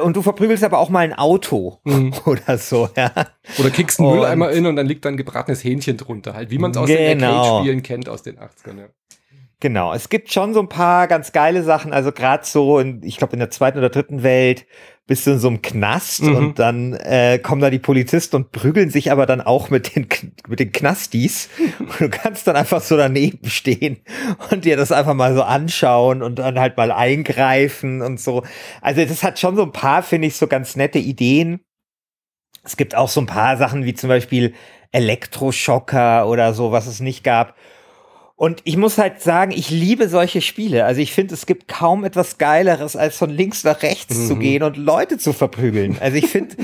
Und du verprügelst aber auch mal ein Auto oder so, ja. Oder kickst einen Mülleimer in und dann liegt dann gebratenes Hähnchen drunter, halt, wie man es aus den Arcade-Spielen kennt aus den 80ern, ja. Genau, es gibt schon so ein paar ganz geile Sachen, also gerade so, ich glaube in der 2. oder 3. Welt bist du in so einem Knast und dann kommen da die Polizisten und prügeln sich aber dann auch mit den Knastis und du kannst dann einfach so daneben stehen und dir das einfach mal so anschauen und dann halt mal eingreifen und so. Also das hat schon so ein paar, finde ich, so ganz nette Ideen. Es gibt auch so ein paar Sachen wie zum Beispiel Elektroschocker oder so, was es nicht gab. Und ich muss halt sagen, ich liebe solche Spiele. Also ich finde, es gibt kaum etwas Geileres, als von links nach rechts zu gehen und Leute zu verprügeln. Also ich finde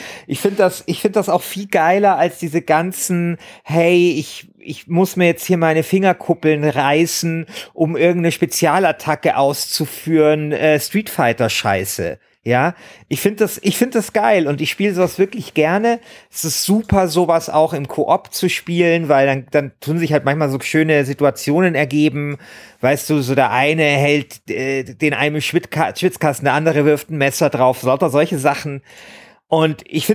das auch viel geiler als diese ganzen, hey, ich muss mir jetzt hier meine Fingerkuppeln reißen, um irgendeine Spezialattacke auszuführen, Street Fighter Scheiße. Ja, ich finde das geil und ich spiele sowas wirklich gerne. Es ist super, sowas auch im Koop zu spielen, weil dann tun sich halt manchmal so schöne Situationen ergeben. Weißt du, so der eine hält den einen im Schwitzkasten, der andere wirft ein Messer drauf, lauter solche Sachen. Und ich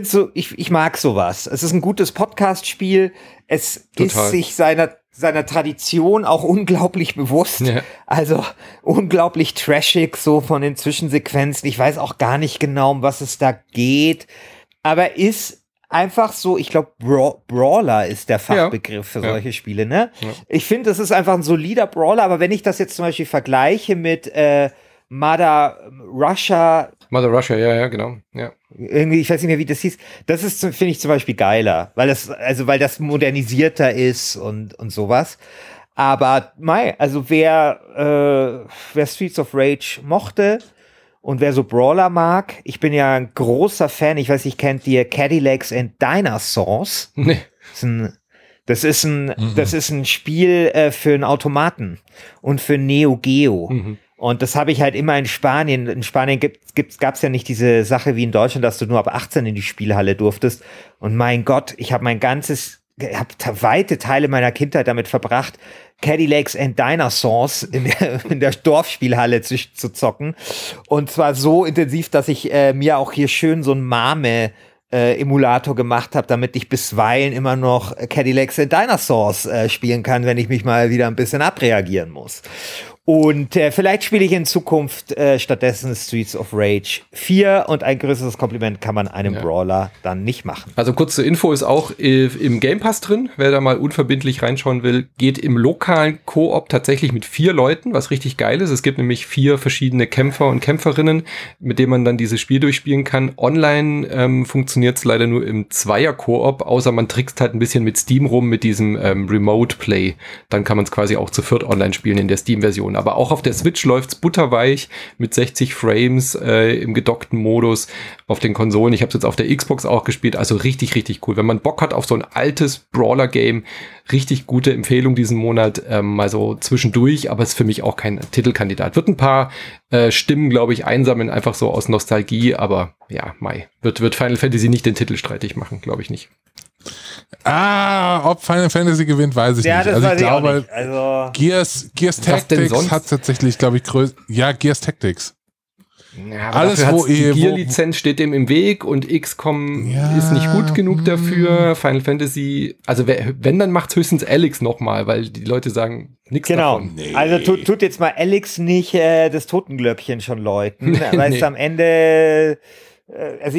mag sowas. Es ist ein gutes Podcast-Spiel. Es ist sich seiner Tradition auch unglaublich bewusst, also unglaublich trashig, so von den Zwischensequenzen. Ich weiß auch gar nicht genau, um was es da geht, aber ist einfach so, ich glaube, Brawler ist der Fachbegriff für solche Spiele, ne? Ja. Ich finde, das ist einfach ein solider Brawler, aber wenn ich das jetzt zum Beispiel vergleiche mit Mother Russia, ja, genau. Ja. Irgendwie, ich weiß nicht mehr, wie das hieß. Das ist, finde ich, zum Beispiel geiler, weil das modernisierter ist und sowas. Aber wer Streets of Rage mochte und wer so Brawler mag, ich bin ja ein großer Fan, ich weiß nicht, kennt ihr Cadillacs and Dinosaurs? Nee. Das ist ein Spiel für einen Automaten und für Neo Geo. Und das habe ich halt immer in Spanien. In Spanien gab's ja nicht diese Sache wie in Deutschland, dass du nur ab 18 in die Spielhalle durftest. Und mein Gott, ich habe weite Teile meiner Kindheit damit verbracht, Cadillacs and Dinosaurs in der Dorfspielhalle zu zocken. Und zwar so intensiv, dass ich mir auch hier schön so ein Mame-Emulator gemacht habe, damit ich bisweilen immer noch Cadillacs and Dinosaurs spielen kann, wenn ich mich mal wieder ein bisschen abreagieren muss. Und vielleicht spiele ich in Zukunft stattdessen Streets of Rage 4 und ein größeres Kompliment kann man einem Brawler dann nicht machen. Also kurze Info ist auch im Game Pass drin, wer da mal unverbindlich reinschauen will, geht im lokalen Koop tatsächlich mit 4 Leuten, was richtig geil ist. Es gibt nämlich 4 verschiedene Kämpfer und Kämpferinnen, mit denen man dann dieses Spiel durchspielen kann. Online funktioniert es leider nur im Zweier-Koop, außer man trickst halt ein bisschen mit Steam rum, mit diesem Remote Play. Dann kann man es quasi auch zu viert online spielen in der Steam-Version. Aber auch auf der Switch läuft's butterweich mit 60 Frames im gedockten Modus auf den Konsolen. Ich habe es jetzt auf der Xbox auch gespielt, also richtig, richtig cool. Wenn man Bock hat auf so ein altes Brawler-Game, richtig gute Empfehlung diesen Monat, mal so zwischendurch, aber ist für mich auch kein Titelkandidat. Wird ein paar Stimmen, glaube ich, einsammeln, einfach so aus Nostalgie, aber ja, wird Final Fantasy nicht den Titel streitig machen, glaube ich nicht. Ob Final Fantasy gewinnt, weiß ich nicht. Also ich glaube, Gears Tactics hat tatsächlich, glaube ich, Gears Tactics. Ja, aber alles, wo die Gear-Lizenz steht dem im Weg und XCOM ist nicht gut genug dafür. Final Fantasy, also wenn, dann macht's höchstens Alyx nochmal, weil die Leute sagen nichts davon. Genau, also tut jetzt mal Alyx nicht das Totenglöckchen schon läuten, weil es am Ende... Also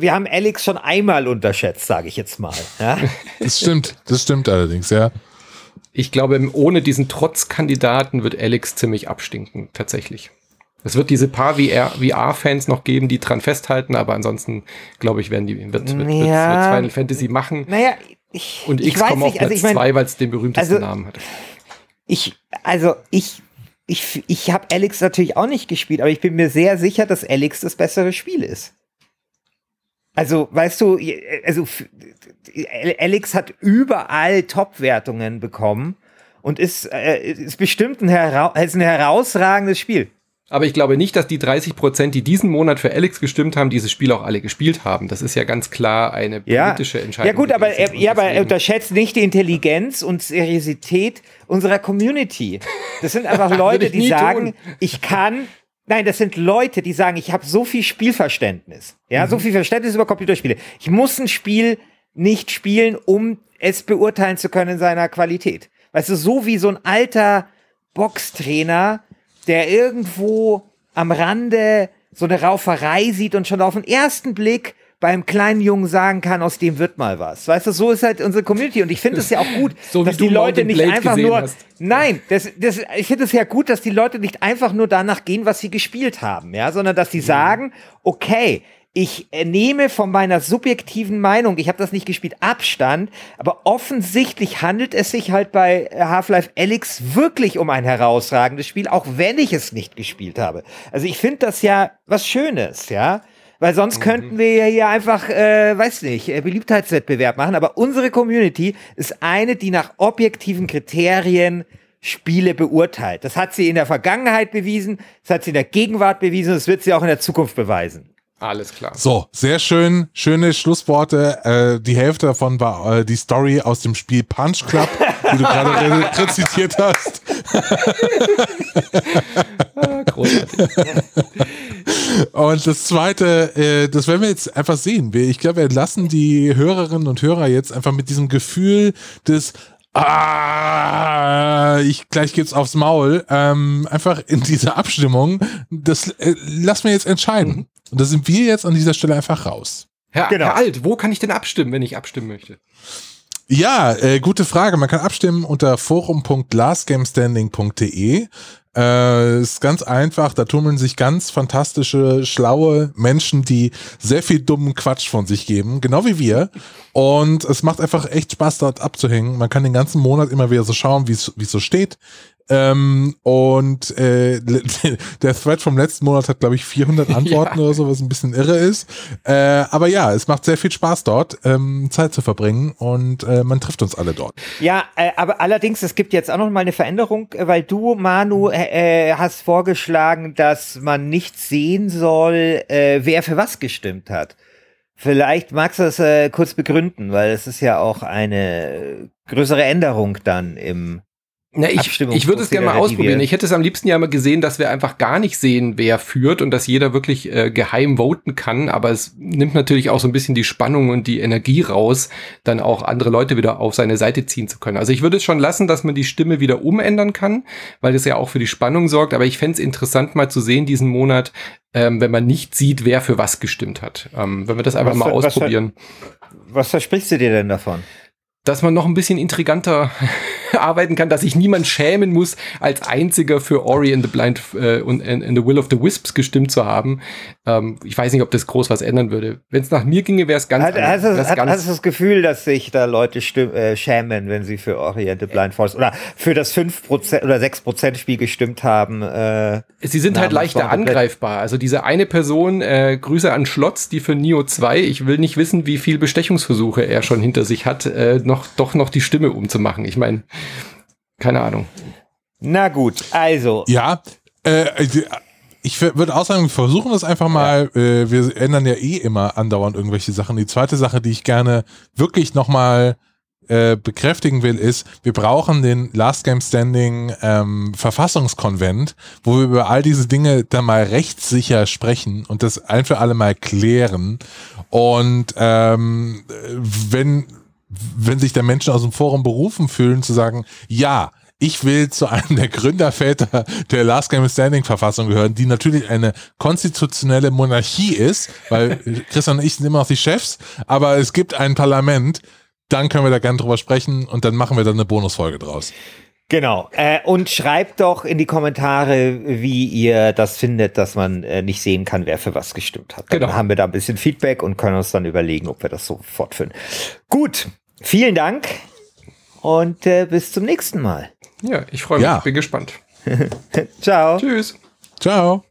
wir haben Alyx schon einmal unterschätzt, sage ich jetzt mal. Ja? Das stimmt allerdings, ja. Ich glaube, ohne diesen Trotzkandidaten wird Alyx ziemlich abstinken, tatsächlich. Es wird diese paar VR-Fans noch geben, die dran festhalten, aber ansonsten, glaube ich, wird Final Fantasy machen. Naja, und XCOM auf Platz 2, weil es den berühmtesten Namen hat. Ich habe Alyx natürlich auch nicht gespielt, aber ich bin mir sehr sicher, dass Alyx das bessere Spiel ist. Also, weißt du, Alyx hat überall Top-Wertungen bekommen und ist bestimmt ein herausragendes Spiel. Aber ich glaube nicht, dass die 30%, die diesen Monat für Alyx gestimmt haben, dieses Spiel auch alle gespielt haben. Das ist ja ganz klar eine politische Entscheidung. Ja gut, aber er unterschätzt nicht die Intelligenz und Seriosität unserer Community. Das sind einfach Leute, die sagen, das sind Leute, die sagen, ich habe so viel Spielverständnis. Ja, so viel Verständnis über Computerspiele. Ich muss ein Spiel nicht spielen, um es beurteilen zu können in seiner Qualität. Weißt du, so wie so ein alter Boxtrainer, der irgendwo am Rande so eine Rauferei sieht und schon auf den ersten Blick beim kleinen Jungen sagen kann, aus dem wird mal was. Weißt du, so ist halt unsere Community. Und ich finde es ja auch gut, so dass die Leute nicht einfach nur... Hast. Nein, ich finde es ja gut, dass die Leute nicht einfach nur danach gehen, was sie gespielt haben, ja, sondern dass sie sagen, okay, ich nehme von meiner subjektiven Meinung, ich habe das nicht gespielt, Abstand, aber offensichtlich handelt es sich halt bei Half-Life Alyx wirklich um ein herausragendes Spiel, auch wenn ich es nicht gespielt habe. Also ich finde das ja was Schönes, ja, weil sonst könnten wir ja hier einfach, Beliebtheitswettbewerb machen, aber unsere Community ist eine, die nach objektiven Kriterien Spiele beurteilt. Das hat sie in der Vergangenheit bewiesen, das hat sie in der Gegenwart bewiesen, das wird sie auch in der Zukunft beweisen. Alles klar. So, sehr schön, schöne Schlussworte. Die Hälfte davon war die Story aus dem Spiel Punch Club, die du gerade rezitiert hast. Großartig. Und das Zweite, das werden wir jetzt einfach sehen. Ich glaube, wir lassen die Hörerinnen und Hörer jetzt einfach mit diesem Gefühl des gleich gibt's aufs Maul, einfach in dieser Abstimmung, das lassen wir jetzt entscheiden. Und da sind wir jetzt an dieser Stelle einfach raus. Herr Alt, wo kann ich denn abstimmen, wenn ich abstimmen möchte? Ja, gute Frage. Man kann abstimmen unter forum.lastgamestanding.de. Ist ganz einfach, da tummeln sich ganz fantastische, schlaue Menschen, die sehr viel dummen Quatsch von sich geben, genau wie wir. Und es macht einfach echt Spaß, dort abzuhängen. Man kann den ganzen Monat immer wieder so schauen, wie es so steht. Und der Thread vom letzten Monat hat, glaube ich, 400 Antworten oder so, was ein bisschen irre ist. Aber ja, es macht sehr viel Spaß dort, Zeit zu verbringen und man trifft uns alle dort. Ja, aber allerdings, es gibt jetzt auch noch mal eine Veränderung, weil du, Manu, hast vorgeschlagen, dass man nicht sehen soll, wer für was gestimmt hat. Vielleicht magst du das kurz begründen, weil es ist ja auch eine größere Änderung dann im Na, ich würde es gerne mal ausprobieren. Ich hätte es am liebsten ja mal gesehen, dass wir einfach gar nicht sehen, wer führt und dass jeder wirklich geheim voten kann. Aber es nimmt natürlich auch so ein bisschen die Spannung und die Energie raus, dann auch andere Leute wieder auf seine Seite ziehen zu können. Also ich würde es schon lassen, dass man die Stimme wieder umändern kann, weil das ja auch für die Spannung sorgt. Aber ich fände es interessant mal zu sehen diesen Monat, wenn man nicht sieht, wer für was gestimmt hat. Wenn wir das einfach mal ausprobieren. Was versprichst du dir denn davon? Dass man noch ein bisschen intriganter arbeiten kann, dass sich niemand schämen muss, als einziger für Ori and the Blind and the Will of the Wisps gestimmt zu haben. Ich weiß nicht, ob das groß was ändern würde. Wenn es nach mir ginge, wäre es ganz anders. Hast du das Gefühl, dass sich da Leute schämen, wenn sie für Ori and the Blind Forest oder für das 5% oder 6% Spiel gestimmt haben? Sie sind halt leichter angreifbar. Also diese eine Person, Grüße an Schlotz, die für Neo 2, ich will nicht wissen, wie viel Bestechungsversuche er schon hinter sich hat, noch die Stimme umzumachen. Ich meine, keine Ahnung. Na gut, also. Ja, ich würde auch sagen, wir versuchen das einfach mal. Ja. Wir ändern ja eh immer andauernd irgendwelche Sachen. Die zweite Sache, die ich gerne wirklich nochmal bekräftigen will, ist, wir brauchen den Last Game Standing Verfassungskonvent, wo wir über all diese Dinge dann mal rechtssicher sprechen und das ein für alle mal klären. Und wenn sich da Menschen aus dem Forum berufen fühlen, zu sagen, ja, ich will zu einem der Gründerväter der Last Game Standing Verfassung gehören, die natürlich eine konstitutionelle Monarchie ist, weil Christian und ich sind immer noch die Chefs, aber es gibt ein Parlament, dann können wir da gerne drüber sprechen und dann machen wir dann eine Bonusfolge draus. Genau. Und schreibt doch in die Kommentare, wie ihr das findet, dass man nicht sehen kann, wer für was gestimmt hat. Dann haben wir da ein bisschen Feedback und können uns dann überlegen, ob wir das so fortführen. Gut, vielen Dank und bis zum nächsten Mal. Ja, ich freue mich. Ja. Bin gespannt. Ciao. Tschüss. Ciao.